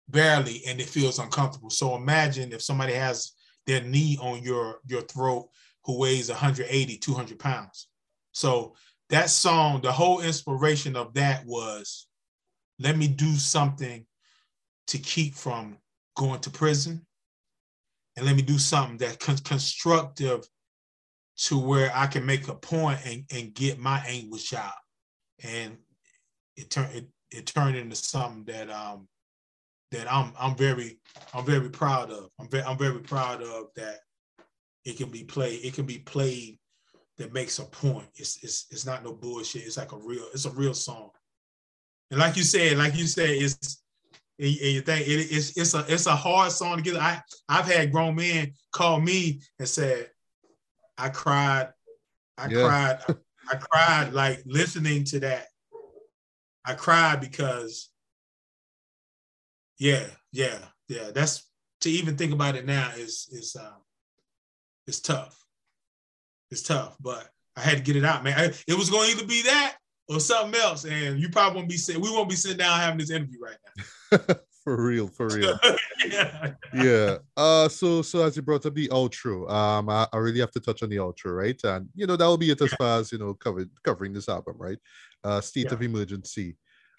barely, and it feels uncomfortable. So imagine if somebody has their knee on your your throat who weighs one hundred eighty, two hundred pounds. So that song, the whole inspiration of that was, let me do something to keep from going to prison, and let me do something that's con- constructive to where I can make a point and, and get my anguish out. And it turned it, it turned into something that um that I'm I'm very I'm very proud of. I'm very I'm very proud of that. It can be played. It can be played that makes a point. It's it's it's not no bullshit. It's like a real. It's a real song. And like you said, like you said, it's and you think it, it's it's a it's a hard song to get. I I've had grown men call me and said, I cried, I yeah. cried, I, I cried like listening to that. I cried because, yeah, yeah, yeah. That's to even think about it now is is um, it's tough. It's tough, but I had to get it out, man. I, it was going to either be that or something else, and you probably won't be sitting. We won't be sitting down having this interview right now. For real, for real. yeah. yeah. Uh. So, so as you brought up the outro, um, I, I really have to touch on the outro, right? And you know that will be it as far as you know covered covering this album, right? Uh, State yeah. of Emergency.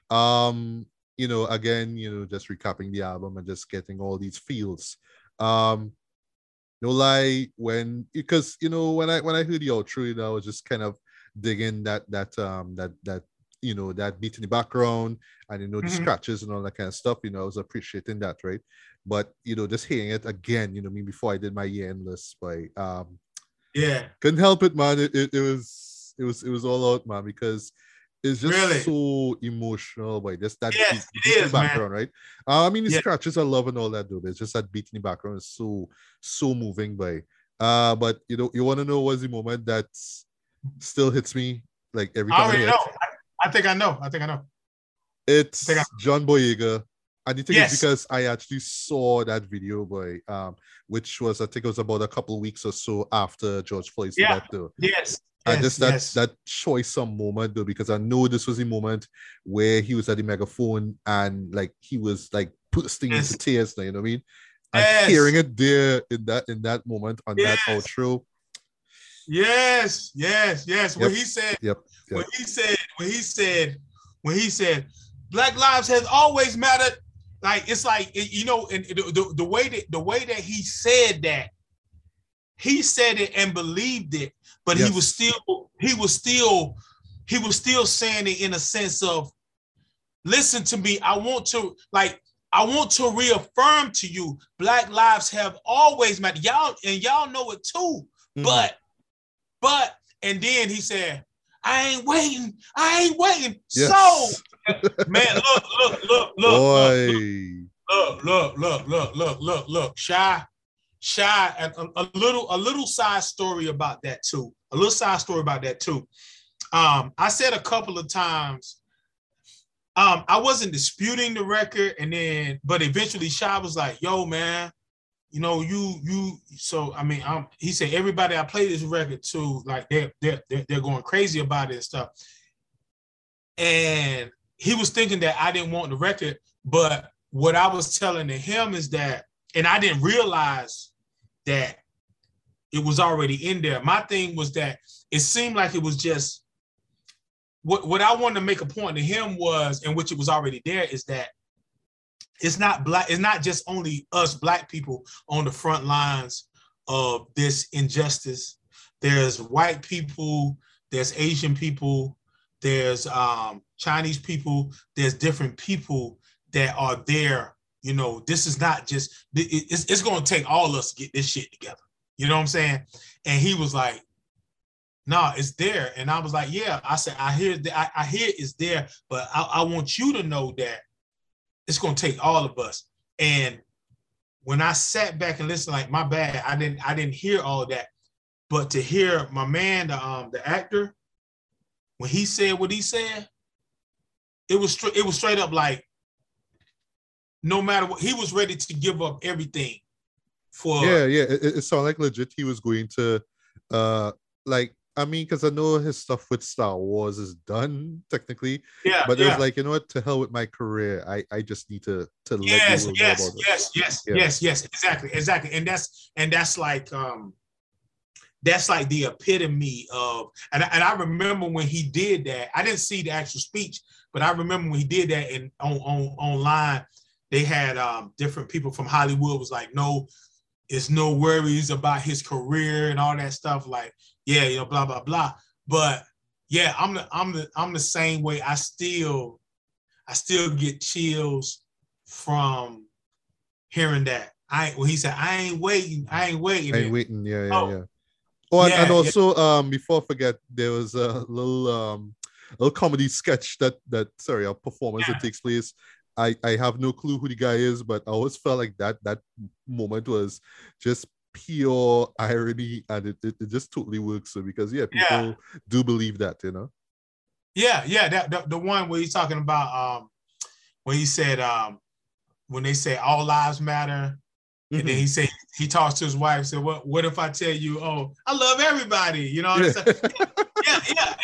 Um. You know, again, you know, just recapping the album and just getting all these feels. Um. No lie, when because you know when I when I heard the outro, you know, I was just kind of digging that that um that that you know that beat in the background and you know the mm-hmm. scratches and all that kind of stuff. You know, I was appreciating that, right? But you know, just hearing it again, you know, me before I did my year end list, by um yeah, couldn't help it, man. It, it it was it was it was all out, man, because it's just really? so emotional. By just that yes, beat, beat is, in the background, man. right? Uh, I mean, the yeah. scratches I love and all that, dude. It's just that beat in the background is so so moving, by uh. But you know, you want to know what's the moment that's still hits me like every time. I already I know. I, I think I know. I think I know. It's I I know. John Boyega, and the thing yes. is because I actually saw that video, boy, um, which was I think it was about a couple of weeks or so after George Floyd's yeah. death, though. Yes. And yes, just that yes. that choice-some moment, though, because I know this was the moment where he was at the megaphone and like he was like bursting yes. into tears. Now, you know what I mean? And yes. hearing it there in that in that moment on yes. that outro. Yes, yes, yes. Yep. When he said, yep. Yep. when he said, when he said, when he said, Black lives has always mattered. Like it's like you know, and the, the, the way that the way that he said that, he said it and believed it, but yes. he was still he was still he was still saying it in a sense of, listen to me, I want to like. I want to reaffirm to you, Black lives have always mattered. Y'all and y'all know it too, mm-hmm. but. But, and then he said, I ain't waiting. I ain't waiting. Yes. So, man, look, look, look, look, look, look, look, look, look, look, look, Shy, Shy, and a, a little, a little side story about that too. A little side story about that too. Um, I said a couple of times, um, I wasn't disputing the record and then, but eventually Shy was like, yo, man, you know, you, you, so, I mean, um, he said, everybody I play this record to, like, they're, they're, they're going crazy about it and stuff. And he was thinking that I didn't want the record, but what I was telling to him is that, and I didn't realize that it was already in there. My thing was that it seemed like it was just, what, what I wanted to make a point to him was, in which it was already there, is that It's not black. It's not just only us Black people on the front lines of this injustice. There's white people. There's Asian people. There's um, Chinese people. There's different people that are there. You know, this is not just. It's, it's going to take all of us to get this shit together. You know what I'm saying? And he was like, "No, nah, it's there." And I was like, "Yeah." I said, "I hear that. I, I hear it's there, but I, I want you to know that." It's gonna take all of us. And when I sat back and listened, like my bad, I didn't, I didn't hear all that. But to hear my man, the, um, the actor, when he said what he said, it was straight, it was straight up like, no matter what, he was ready to give up everything. For yeah, yeah, it, it sounded like legit. He was going to, uh, like. I mean, because I know his stuff with Star Wars is done technically, yeah. But yeah. it's like, you know what? To hell with my career. I, I just need to to let yes, you know yes, about yes, yes, yeah. yes, yes, exactly, exactly. And that's and that's like um, that's like the epitome of. And I, and I remember when he did that. I didn't see the actual speech, but I remember when he did that. And on on online, they had um, different people from Hollywood was like, no, it's no worries about his career and all that stuff. Like. Yeah, you know, blah blah blah. But yeah, I'm the I'm the I'm the same way. I still, I still get chills from hearing that. I well, he said, I ain't waiting. I ain't waiting. I ain't waiting. Yeah, yeah, oh. yeah. Oh, and, yeah, and also, yeah. um, before I forget, there was a little um, a little comedy sketch that that sorry, a performance yeah. that takes place I, I have no clue who the guy is, but I always felt like that that moment was just pure irony, and it, it, it just totally works. So because yeah, people yeah. do believe that, you know. Yeah, yeah. That the, the one where he's talking about um, when he said um, when they say all lives matter, mm-hmm. and then he said he talks to his wife, said, "What what if I tell you? Oh, I love everybody." You know, yeah, yeah, yeah. yeah.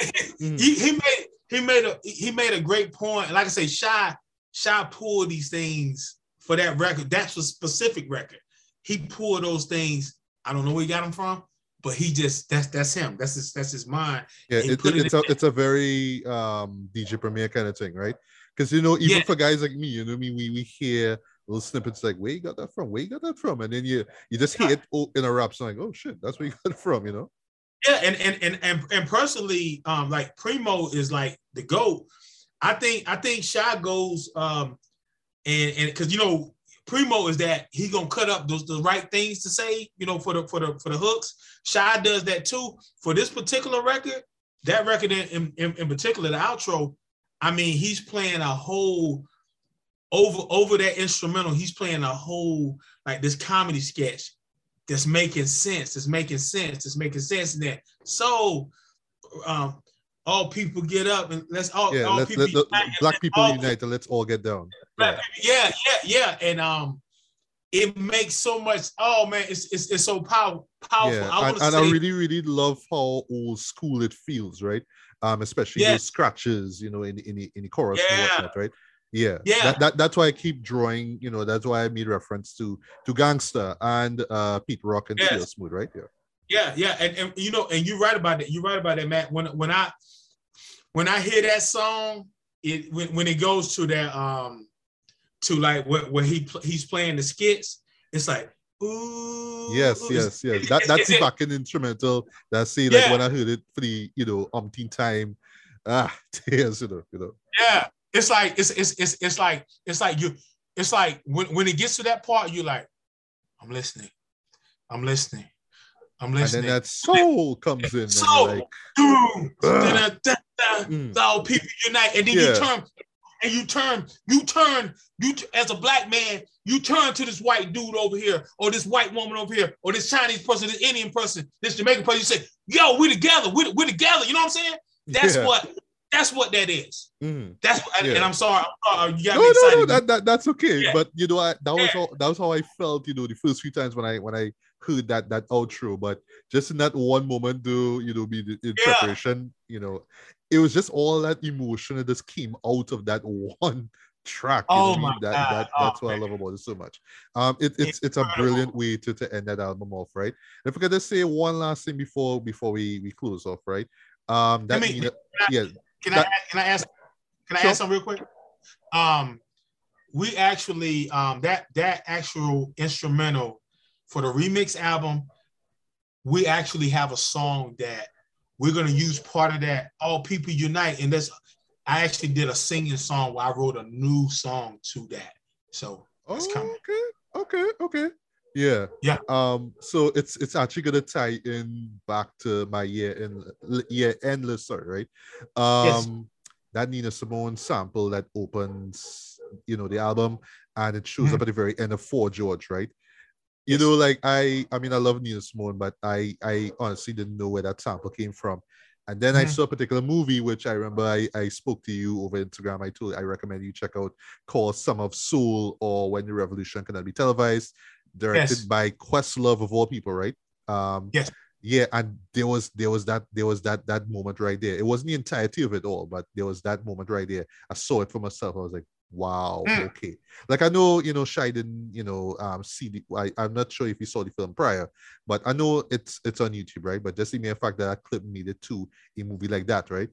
Mm-hmm. he, he made he made a he made a great point. Like I say, Shy. Shy pulled these things for that record. That's a specific record. He pulled those things. I don't know where he got them from, but he just, that's that's him. That's his that's his mind. Yeah, it, it, it's, a, it's a very um, D J Premier kind of thing, right? Because, you know, even yeah. for guys like me, you know what I mean? We, we hear little snippets like, where you got that from? Where you got that from? And then you you just hear it in a rap song, like, oh, shit, that's where you got it from, you know? Yeah, and and and and, and personally, um, like, Primo is like the GOAT. I think I think Shy goes um, and and because you know Primo is that he gonna cut up those the right things to say, you know, for the for the for the hooks. Shy does that too for this particular record. That record in in, in particular, the outro. I mean, he's playing a whole over over that instrumental. He's playing a whole like this comedy sketch that's making sense. That's making sense. That's making sense in that. So. Um, All people get up and let's all, yeah, all let's, people let, unite black people all, unite and let's all get down. Yeah. yeah, yeah, yeah. And um it makes so much, oh man, it's it's, it's so power, powerful. Yeah. I and and say, I really, really love how old school it feels, right? Um, especially yeah. those scratches, you know, in in the in the chorus yeah. and whatnot, right? Yeah, yeah. That, that that's why I keep drawing, you know, that's why I made reference to to Gangsta and uh Pete Rock and yes. Feel Smooth, right? Yeah. Yeah, yeah, and, and you know, and you're right about that. You're right about that, Matt. When when I when I hear that song, it when, when it goes to that um to like what where he he's playing the skits, it's like ooh. Yes, yes, yes. That that's the backing instrumental. That see, like yeah. when I heard it for the you know umpteen time, ah, tears, you know, you know. Yeah, it's like it's it's it's it's like it's like you it's like when when it gets to that part, you're like, I'm listening, I'm listening. I'm listening. And then that soul comes in. Soul. Like, mm. da, da, da, da, da, all people unite. And then yeah. you turn, and you turn, you turn, you t- as a black man, you turn to this white dude over here, or this white woman over here, or this Chinese person, this Indian person, this Jamaican person. You say, yo, we're together. We're, we're together. You know what I'm saying? That's yeah. what That's what that is. Mm. That's what, yeah. and I'm sorry. I'm sorry. You got no, me excited. No, no, that, that, that's okay. Yeah. But you know, I, that was yeah. how that was how I felt. You know, the first few times when I when I heard that that outro, but just in that one moment, though, you know, be in yeah. preparation. You know, it was just all that emotion that just came out of that one track. You oh know, my that, God. That, that's oh, what man. I love about it so much. Um, it, it's it's Incredible. A brilliant way to, to end that album off, right? And I forgot to say one last thing before before we, we close off, right? Um, that I mean, Nina, I, yeah. Can I can I ask can I sure. ask something real quick? Um, we actually um, that that actual instrumental for the remix album, we actually have a song that we're gonna use part of that. All people unite, and that's I actually did a singing song where I wrote a new song to that. So it's oh, coming. Okay, okay, okay. Yeah, yeah. Um, so it's it's actually gonna tie in back to my year end year endless, sorry, right? Um, yes. That Nina Simone sample that opens, you know, the album, and it shows mm-hmm. up at the very end of For George, right? You yes. know, like I, I mean, I love Nina Simone, but I, I honestly didn't know where that sample came from. And then mm-hmm. I saw a particular movie, which I remember I, I spoke to you over Instagram. I told I recommend you check out called Sum of Soul or When the Revolution Cannot Be Televised, directed yes. by Questlove of all people, right? Um, yes. Yeah, and there was there was that there was that that moment right there. It wasn't the entirety of it all, but there was that moment right there. I saw it for myself. I was like, wow, mm. okay. Like I know, you know, Shy didn't, you know, um, see the. I, I'm not sure if you saw the film prior, but I know it's it's on YouTube, right? But just the mere fact that I clip made it to a movie like that, right?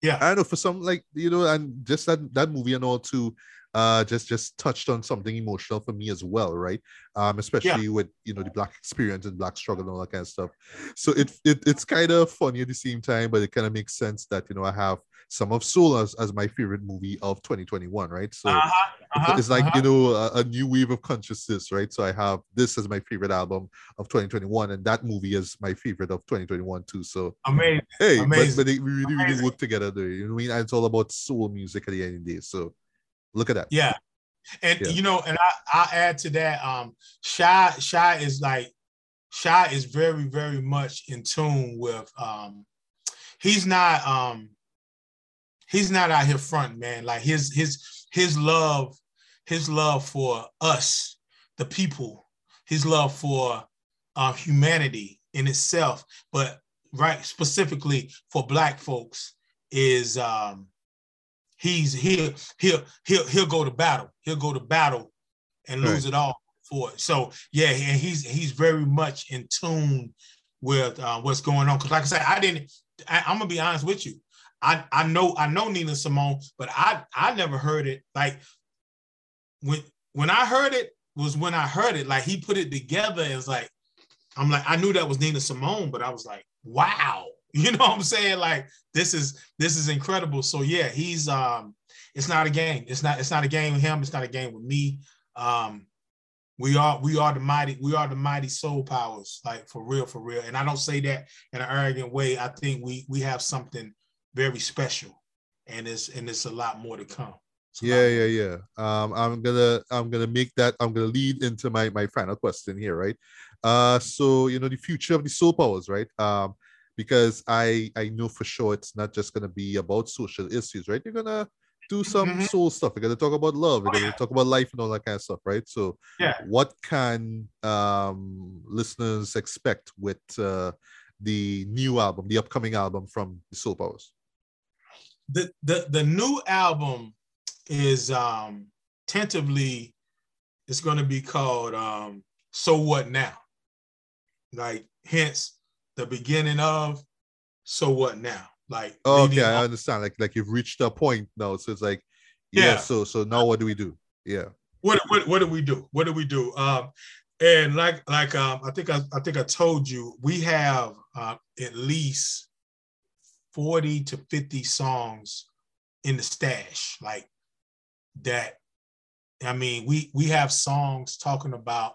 Yeah, I don't know for some like you know, and just that that movie and all too. Uh, just just touched on something emotional for me as well, right? Um, especially yeah. with you know the black experience and black struggle and all that kind of stuff. So it, it it's kind of funny at the same time, but it kind of makes sense that you know I have Sum of Soul as, as my favorite movie of twenty twenty-one, right? So uh-huh, uh-huh, it's like uh-huh. you know a, a new wave of consciousness, right? So I have this as my favorite album of twenty twenty-one, and that movie is my favorite of twenty twenty-one too. So amazing, hey, amazing. But, but they really amazing. Really work together, though. You know what I mean? And it's all about soul music at the end of the day, so. Look at that. Yeah. And, yeah. you know, and I, I add to that, um, Shy, Shy is like, Shy is very, very much in tune with, um, he's not, um, he's not out here front, man. Like his, his, his love, his love for us, the people, his love for uh, humanity in itself, but right specifically for Black folks is, um, He's he'll he'll he'll he'll go to battle. He'll go to battle and lose right. it all for it. So yeah, and he's he's very much in tune with uh, what's going on. Because like I said, I didn't. I, I'm gonna be honest with you. I I know I know Nina Simone, but I I never heard it. Like when when I heard it was when I heard it. Like he put it together as like I'm like I knew that was Nina Simone, but I was like wow. You know what I'm saying? Like this is this is incredible. So yeah, he's um it's not a game. It's not it's not a game with him, it's not a game with me. Um we are we are the mighty, we are the mighty soul powers, like for real, for real. And I don't say that in an arrogant way. I think we we have something very special and it's and it's a lot more to come. So yeah, yeah, yeah. Um I'm gonna I'm gonna make that I'm gonna lead into my, my final question here, right? Uh so you know the future of the soul powers, right? Um Because I, I know for sure it's not just going to be about social issues, right? You're going to do some mm-hmm. soul stuff. You're going to talk about love. You're going to oh, yeah. talk about life and all that kind of stuff, right? So yeah. what can um, listeners expect with uh, the new album, the upcoming album from Soul Powers? The the, the new album is um, tentatively, it's going to be called um, So What Now? Like, hence... the beginning of So What Now? Like oh, okay, I understand. Like like you've reached a point now, so it's like yeah. yeah. So so now what do we do? Yeah. What what what do we do? What do we do? Um, and like like um, I think I I think I told you we have uh, at least forty to fifty songs in the stash. Like that. I mean, we we have songs talking about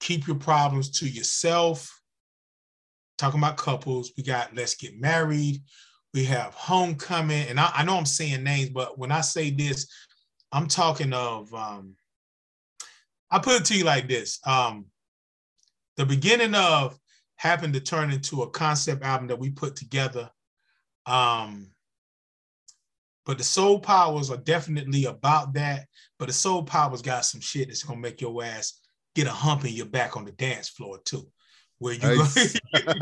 keep your problems to yourself. Talking about couples, we got Let's Get Married, we have Homecoming, and I, I know I'm saying names, but when I say this, I'm talking of, um, I put it to you like this, um, the beginning of happened to turn into a concept album that we put together, um, but the Soul Powers are definitely about that, but the Soul Powers got some shit that's going to make your ass get a hump in your back on the dance floor too. Where you nice.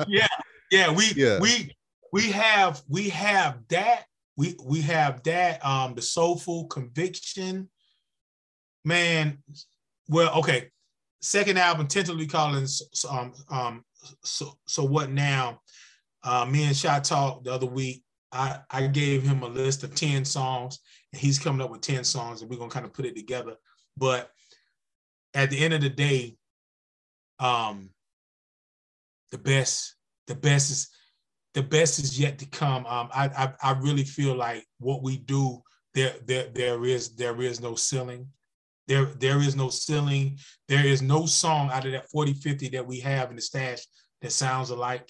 yeah, yeah, we yeah. we we have we have that. We we have that. Um the soulful conviction. Man, well, okay. Second album tentatively calling um um so so what now? Uh me and Shy talked the other week. I, I gave him a list of ten songs, and he's coming up with ten songs, and we're gonna kind of put it together. But at the end of the day, um The best, the best is, the best is yet to come. Um, I, I, I really feel like what we do, there, there, there is, there is no ceiling. There, there is no ceiling. There is no song out of that forty, fifty that we have in the stash that sounds alike.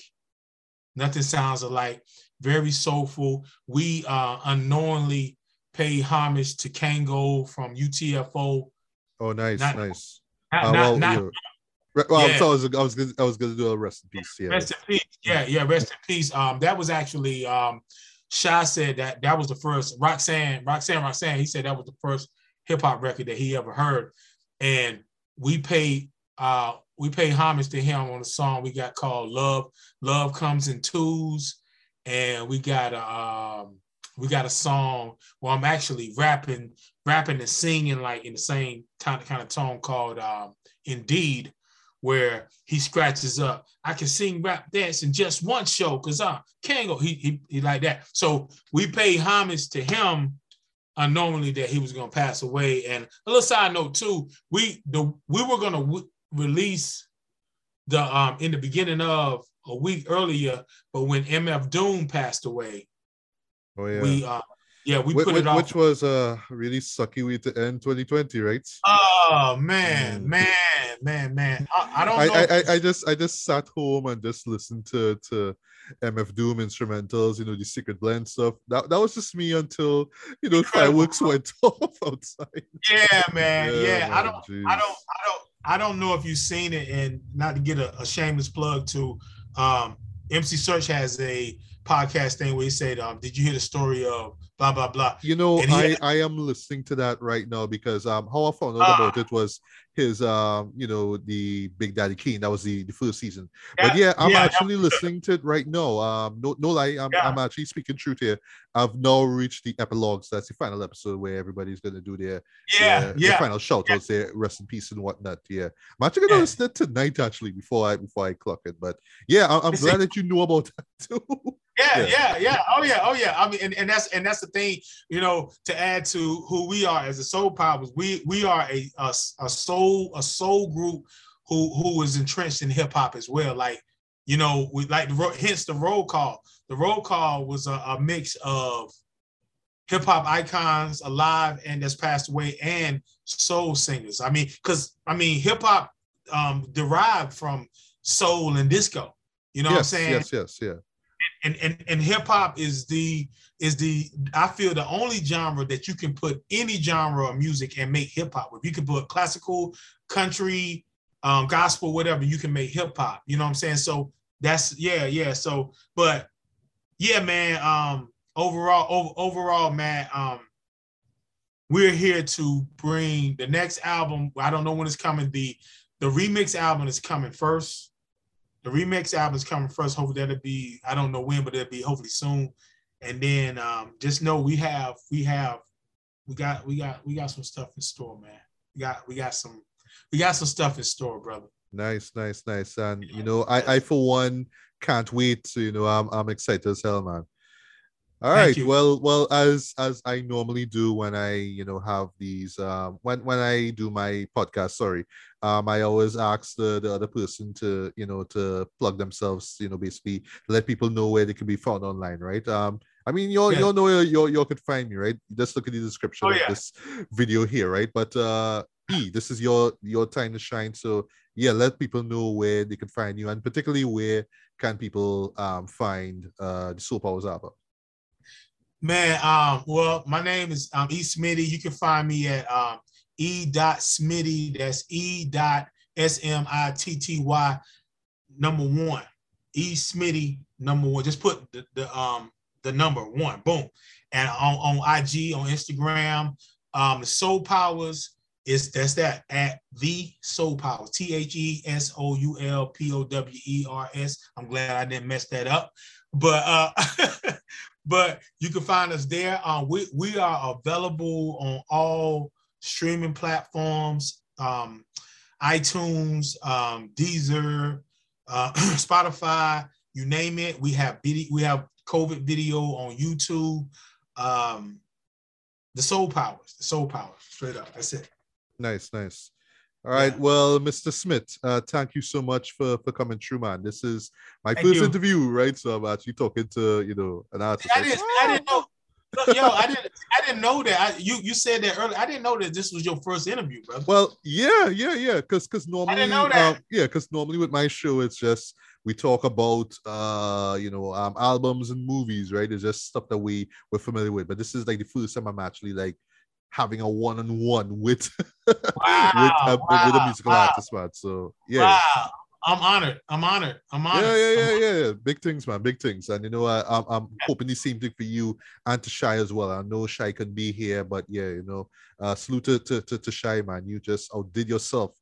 Nothing sounds alike. Very soulful. We uh, unknowingly pay homage to Kango from U T F O. Oh, nice, not, nice. Not, uh, well, not, not, Well, yeah. so I was I was gonna, I was gonna do a rest in peace. Yeah, rest in peace. Yeah, yeah, rest in peace. Um, that was actually um, Shy said that that was the first Roxanne, Roxanne, Roxanne. He said that was the first hip hop record that he ever heard, and we paid uh we paid homage to him on a song we got called "Love." Love comes in twos, and we got a um, we got a song where I'm actually rapping, rapping and singing like in the same kind of kind of tone called um, "Indeed." Where he scratches up, I can sing, rap, dance in just one show because I can't go. He, he he like that. So we paid homage to him, unknowingly that he was gonna pass away. And a little side note too, we the we were gonna w- release the um in the beginning of a week earlier, but when M F Doom passed away, oh yeah, we uh Yeah, we which, put it which, which was uh, really sucky way to end twenty twenty, right? Oh man, man, man, man! I, I don't. I, know. I I I just I just sat home and just listened to to M F Doom instrumentals, you know, the Secret Blend stuff. That that was just me until you know fireworks went off outside. Yeah, man. Yeah, yeah. Man, I don't. Geez. I don't. I don't. I don't know if you've seen it, and not to get a, a shameless plug to um, M C Search has a podcast thing where he said, um, "Did you hear the story of blah blah blah?" You know, I, had- I am listening to that right now because um, how I found out uh, about it was his um, you know, the Big Daddy Kane. That was the, the first season. Yeah, but yeah, I'm yeah, actually listening good. to it right now. Um, no, no lie, I'm yeah. I'm actually speaking truth here. I've now reached the epilogues. That's the final episode where everybody's gonna do their yeah, their, yeah. their final shout outs, yeah. their rest in peace and whatnot. Yeah, I'm actually gonna yeah. listen to it tonight actually before I before I clock it. But yeah, I, I'm glad that you know about that too. Yeah, yeah, yeah, yeah. Oh, yeah, oh, yeah. I mean, and, and that's and that's the thing, you know, to add to who we are as the Soul Powers. We we are a a, a soul a soul group who who is entrenched in hip hop as well. Like, you know, we like the, hence the roll call. The roll call was a, a mix of hip hop icons alive and that's passed away, and soul singers. I mean, because I mean, hip hop um, derived from soul and disco. You know yes, what I'm saying? Yes, yes, yeah. And and and hip hop is the is the I feel the only genre that you can put any genre of music and make hip hop with. You can put classical, country, um, gospel, whatever. You can make hip hop. You know what I'm saying? So that's yeah, yeah. So but yeah, man. Um, overall, over, overall, man. Um, we're here to bring the next album. I don't know when it's coming. The the remix album is coming first. The remix album is coming first. Hopefully that'll be, I don't know when, but it'll be hopefully soon. And then um, just know we have, we have, we got, we got, we got some stuff in store, man. We got, we got some, we got some stuff in store, brother. Nice, nice, nice. And yeah. you know, I, I for one can't wait. So, you know, I'm, I'm excited as hell, man. All right. Well, well, as as I normally do when I, you know, have these um, when when I do my podcast. Sorry, um, I always ask the, the other person to, you know, to plug themselves. You know, basically let people know where they can be found online, right? Um, I mean, you all yeah. you all know you you could find me, right? Just look at the description oh, of yeah. this video here, right? But uh, E, this is your your time to shine. So yeah, let people know where they can find you, and particularly where can people um, find uh, the Soul Powers album. Man, um, well, my name is um, E. Smitty. You can find me at um, E. Smitty. That's E. S M I T T Y number one. E. Smitty number one. Just put the, the um the number one. Boom. And on, on I G, on Instagram, um, the Soul Powers is that's that at the Soul Powers. T H E S O U L P O W E R S. I'm glad I didn't mess that up, but. Uh, But you can find us there. Um, we, we are available on all streaming platforms, um, iTunes, um, Deezer, uh, Spotify, you name it. We have video, we have COVID video on YouTube. Um, the Soul Powers, the Soul Powers, straight up. That's it. Nice, nice. All right. Well, Mister Smith, uh, thank you so much for, for coming through, man. This is my thank first you. interview, right? So I'm actually talking to, you know, an artist. I didn't, I didn't know. Look, yo, I didn't, I didn't know that. I, you, you said that earlier. I didn't know that this was your first interview, brother. Well, yeah, yeah, yeah. Because, because normally, I didn't know that. Uh, yeah, because normally with my show, it's just. We talk about, uh, you know, um, albums and movies, right? It's just stuff that we were familiar with. But this is like the first time I'm actually like having a one-on-one with, wow, with, a, wow, with a musical wow. artist, man. So, yeah. Wow. I'm honored. I'm honored. I'm honored. Yeah, yeah, yeah, yeah, yeah. Big things, man. Big things. And, you know, I, I'm, I'm yeah. hoping the same thing for you and to Shy as well. I know Shy can be here, but, yeah, you know, uh, salute to, to, to, to Shy, man. You just outdid yourself.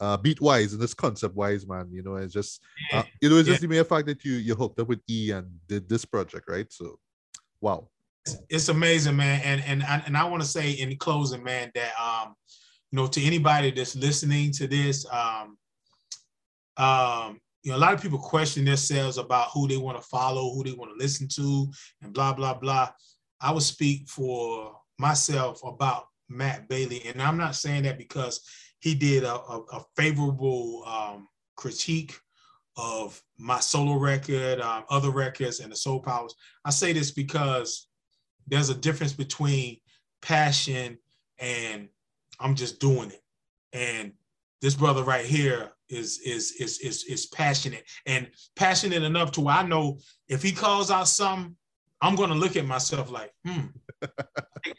Uh, beat wise and this concept wise, man. You know, it's just uh, you know, it's yeah. just the mere fact that you you hooked up with E and did this project, right? So, wow, it's, it's amazing, man. And and I, and I want to say in closing, man, that um, you know, to anybody that's listening to this, um, um, you know, a lot of people question themselves about who they want to follow, who they want to listen to, and blah blah blah. I would speak for myself about Matt Bailey, and I'm not saying that because. He did a, a, a favorable um, critique of my solo record, um, other records, and the Soul Powers. I say this because there's a difference between passion and I'm just doing it. And this brother right here is is is is is passionate and passionate enough to where I know if he calls out something, I'm gonna look at myself like, hmm.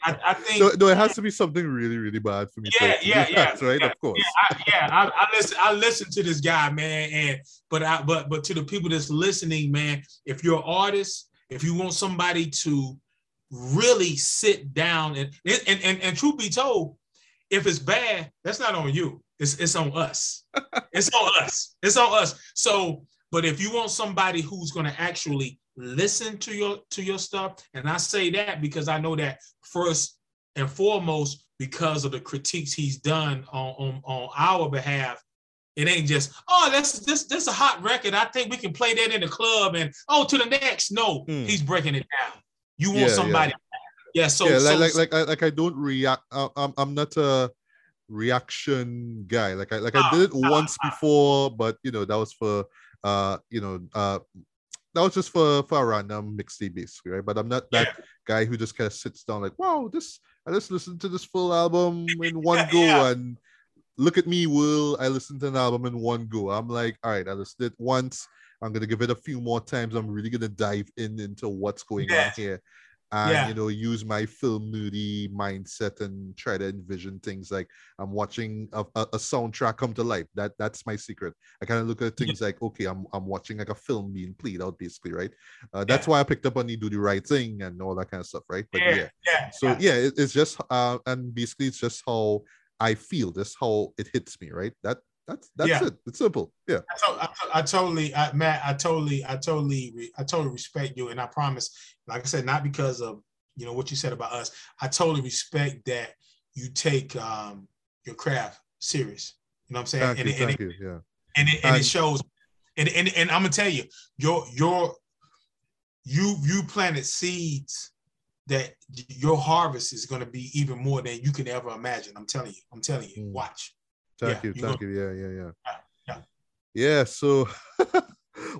I, I think no, no, it has to be something really, really bad for me. Yeah, to, yeah, to yeah, facts, yeah, right, yeah, of course. Yeah, I, yeah, I, I listen. I listen to this guy, man, and but I, but but to the people that's listening, man, if you're an artist, if you want somebody to really sit down and and and, and truth be told, if it's bad, that's not on you. It's it's on us. It's on us. It's on us. So, but if you want somebody who's going to actually listen to your to your stuff, and I say that because I know that first and foremost because of the critiques he's done on on, on our behalf, it ain't just oh that's this this a hot record. I think we can play that in the club and oh to the next. No, hmm. he's breaking it down. You want yeah, somebody. Yeah. yeah so, yeah like, so like like like like I don't react. I, I'm I'm not a reaction guy. Like I like I did it uh, once uh, before, but you know that was for uh you know uh that was just for for a random mixtape basically, right? But I'm not that yeah. guy who just kind of sits down like, wow, this I just listened to this full album in one yeah, go yeah. and look at me, Will. I listened to an album in one go. I'm like, all right, I listened it once. I'm gonna give it a few more times. I'm really gonna dive in into what's going yeah. on here. And, yeah. you know, use my film nerdy mindset and try to envision things like I'm watching a, a, a soundtrack come to life. That That's my secret. I kind of look at things yeah. like, okay, I'm I'm watching like a film being played out basically, right? Uh, that's yeah. why I picked up on the Do the Right Thing and all that kind of stuff, right? But yeah. yeah. yeah. So yeah, it, it's just, uh, and basically it's just how I feel. That's how it hits me, right? That That's that's yeah. it. It's simple. Yeah. I, to, I, to, I totally, I, Matt. I totally, I totally, re, I totally respect you, and I promise. Like I said, not because of you know what you said about us. I totally respect that you take um, your craft serious. You know what I'm saying? Thank and, you, and, thank and, you. Yeah. And it, and I, it shows. And, and and I'm gonna tell you, your your you you planted seeds that your harvest is gonna be even more than you can ever imagine. I'm telling you. I'm telling you. Mm. Watch. Thank yeah, you, thank you. you. Yeah, yeah, yeah. Yeah, yeah so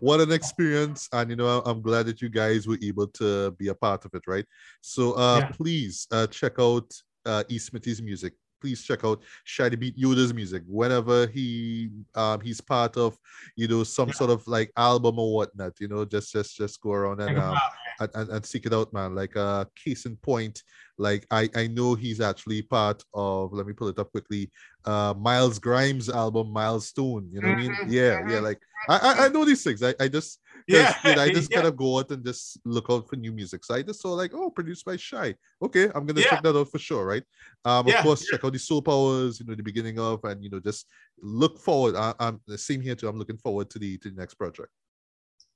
what an experience. And, you know, I'm glad that you guys were able to be a part of it, right? So uh, yeah. please uh, check out uh, E. Smitty's music. Please check out Shy to Beat Yoda's music. Whenever he um, he's part of, you know, some yeah. sort of like album or whatnot, you know, just just just go around and um, and, and, and seek it out, man. Like uh, case in point, like I I know he's actually part of. Let me pull it up quickly. Uh, Miles Grimes' album, Milestone. You know what mm-hmm. I mean? Yeah, yeah. Like I I know these things. I I just. Yeah, you know, I just yeah. kind of go out and just look out for new music. So I just saw like, oh, produced by Shy. Okay, I'm gonna yeah. check that out for sure, right? Um, yeah. of course, yeah. check out the Soul Powers, you know, the beginning of, and you know, just look forward. I, I'm the same here too. I'm looking forward to the to the next project.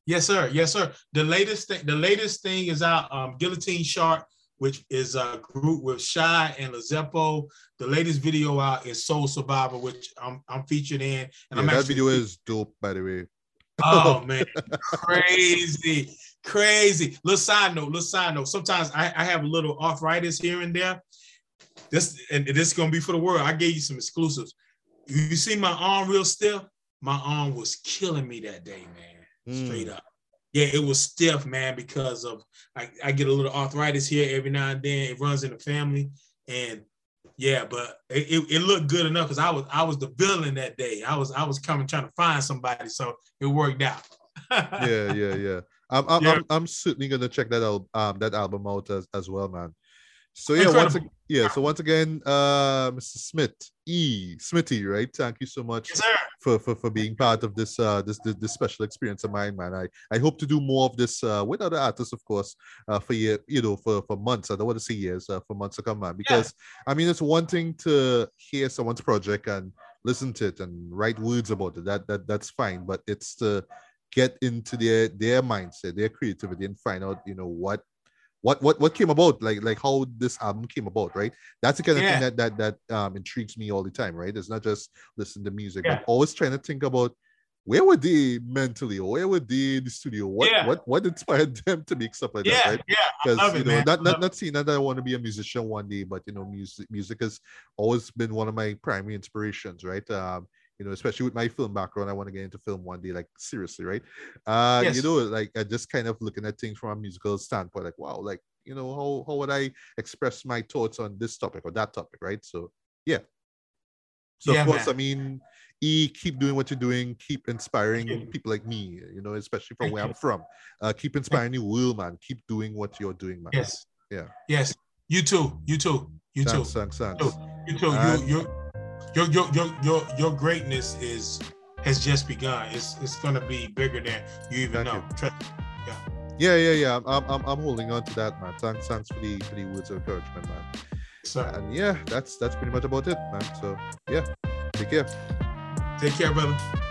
Yes, sir. Yes, sir. The latest thing, the latest thing is out. Um, Guillotine Shark, which is a group with Shy and Lizepo. The latest video out is Soul Survivor, which I'm I'm featured in. And yeah, I'm that actually- video is dope, by the way. Oh man, crazy, crazy. Little side note, little side note. Sometimes I, I have a little arthritis here and there. This and this is gonna be for the world. I gave you some exclusives. You see my arm real stiff? My arm was killing me that day, man. Mm. Straight up. Yeah, it was stiff, man, because of I, I get a little arthritis here every now and then. It runs in the family. And yeah, but it, it looked good enough because I was I was the villain that day. I was I was coming trying to find somebody, so it worked out. yeah, yeah, yeah. I'm I'm, yeah. I'm I'm certainly gonna check that out um that album out as, as well, man. So yeah, Incredible. once again, yeah. So once again, uh, Mister Smith, E. Smitty, right? Thank you so much yes, for, for for being part of this uh this, this this special experience of mine, man. I I hope to do more of this uh with other artists, of course, uh for year, you know, for for months. I don't want to say years, uh, for months to come, man. Because yeah. I mean, it's one thing to hear someone's project and listen to it and write words about it. That that that's fine, but it's to get into their their mindset, their creativity, and find out, you know, what. What what what came about? Like like how this album came about, right? That's the kind of yeah. thing that that that um, intrigues me all the time, right? It's not just listen to music, yeah. but always trying to think about where were they mentally, or where were they in the studio? What yeah. what what inspired them to make stuff like yeah. that, right? Yeah, because you it, know, man. not not not saying that I want to be a musician one day, but you know, music music has always been one of my primary inspirations, right? Um, you know, especially with my film background, I want to get into film one day, like seriously, right? Uh, yes. You know, like I just kind of looking at things from a musical standpoint, like, wow, like, you know, how, how would I express my thoughts on this topic or that topic, right? So, yeah. So, yeah, of course, man. I mean, E, keep doing what you're doing. Keep inspiring people like me, you know, especially from Thank where you. I'm from. Uh, keep inspiring you, will, man. Keep doing what you're doing, man. Yes. Yeah. Yes. You too. You too. You thanks, too. Thanks, thanks. You too. Uh, you, your, your, your, your, your greatness is has just begun. It's it's gonna be bigger than you even know. You. Yeah. Yeah. Yeah. Yeah. I'm I'm I'm holding on to that, man. Thanks, thanks for the for the words of encouragement, man. So, and yeah, that's that's pretty much about it, man. So yeah, take care. Take care, brother.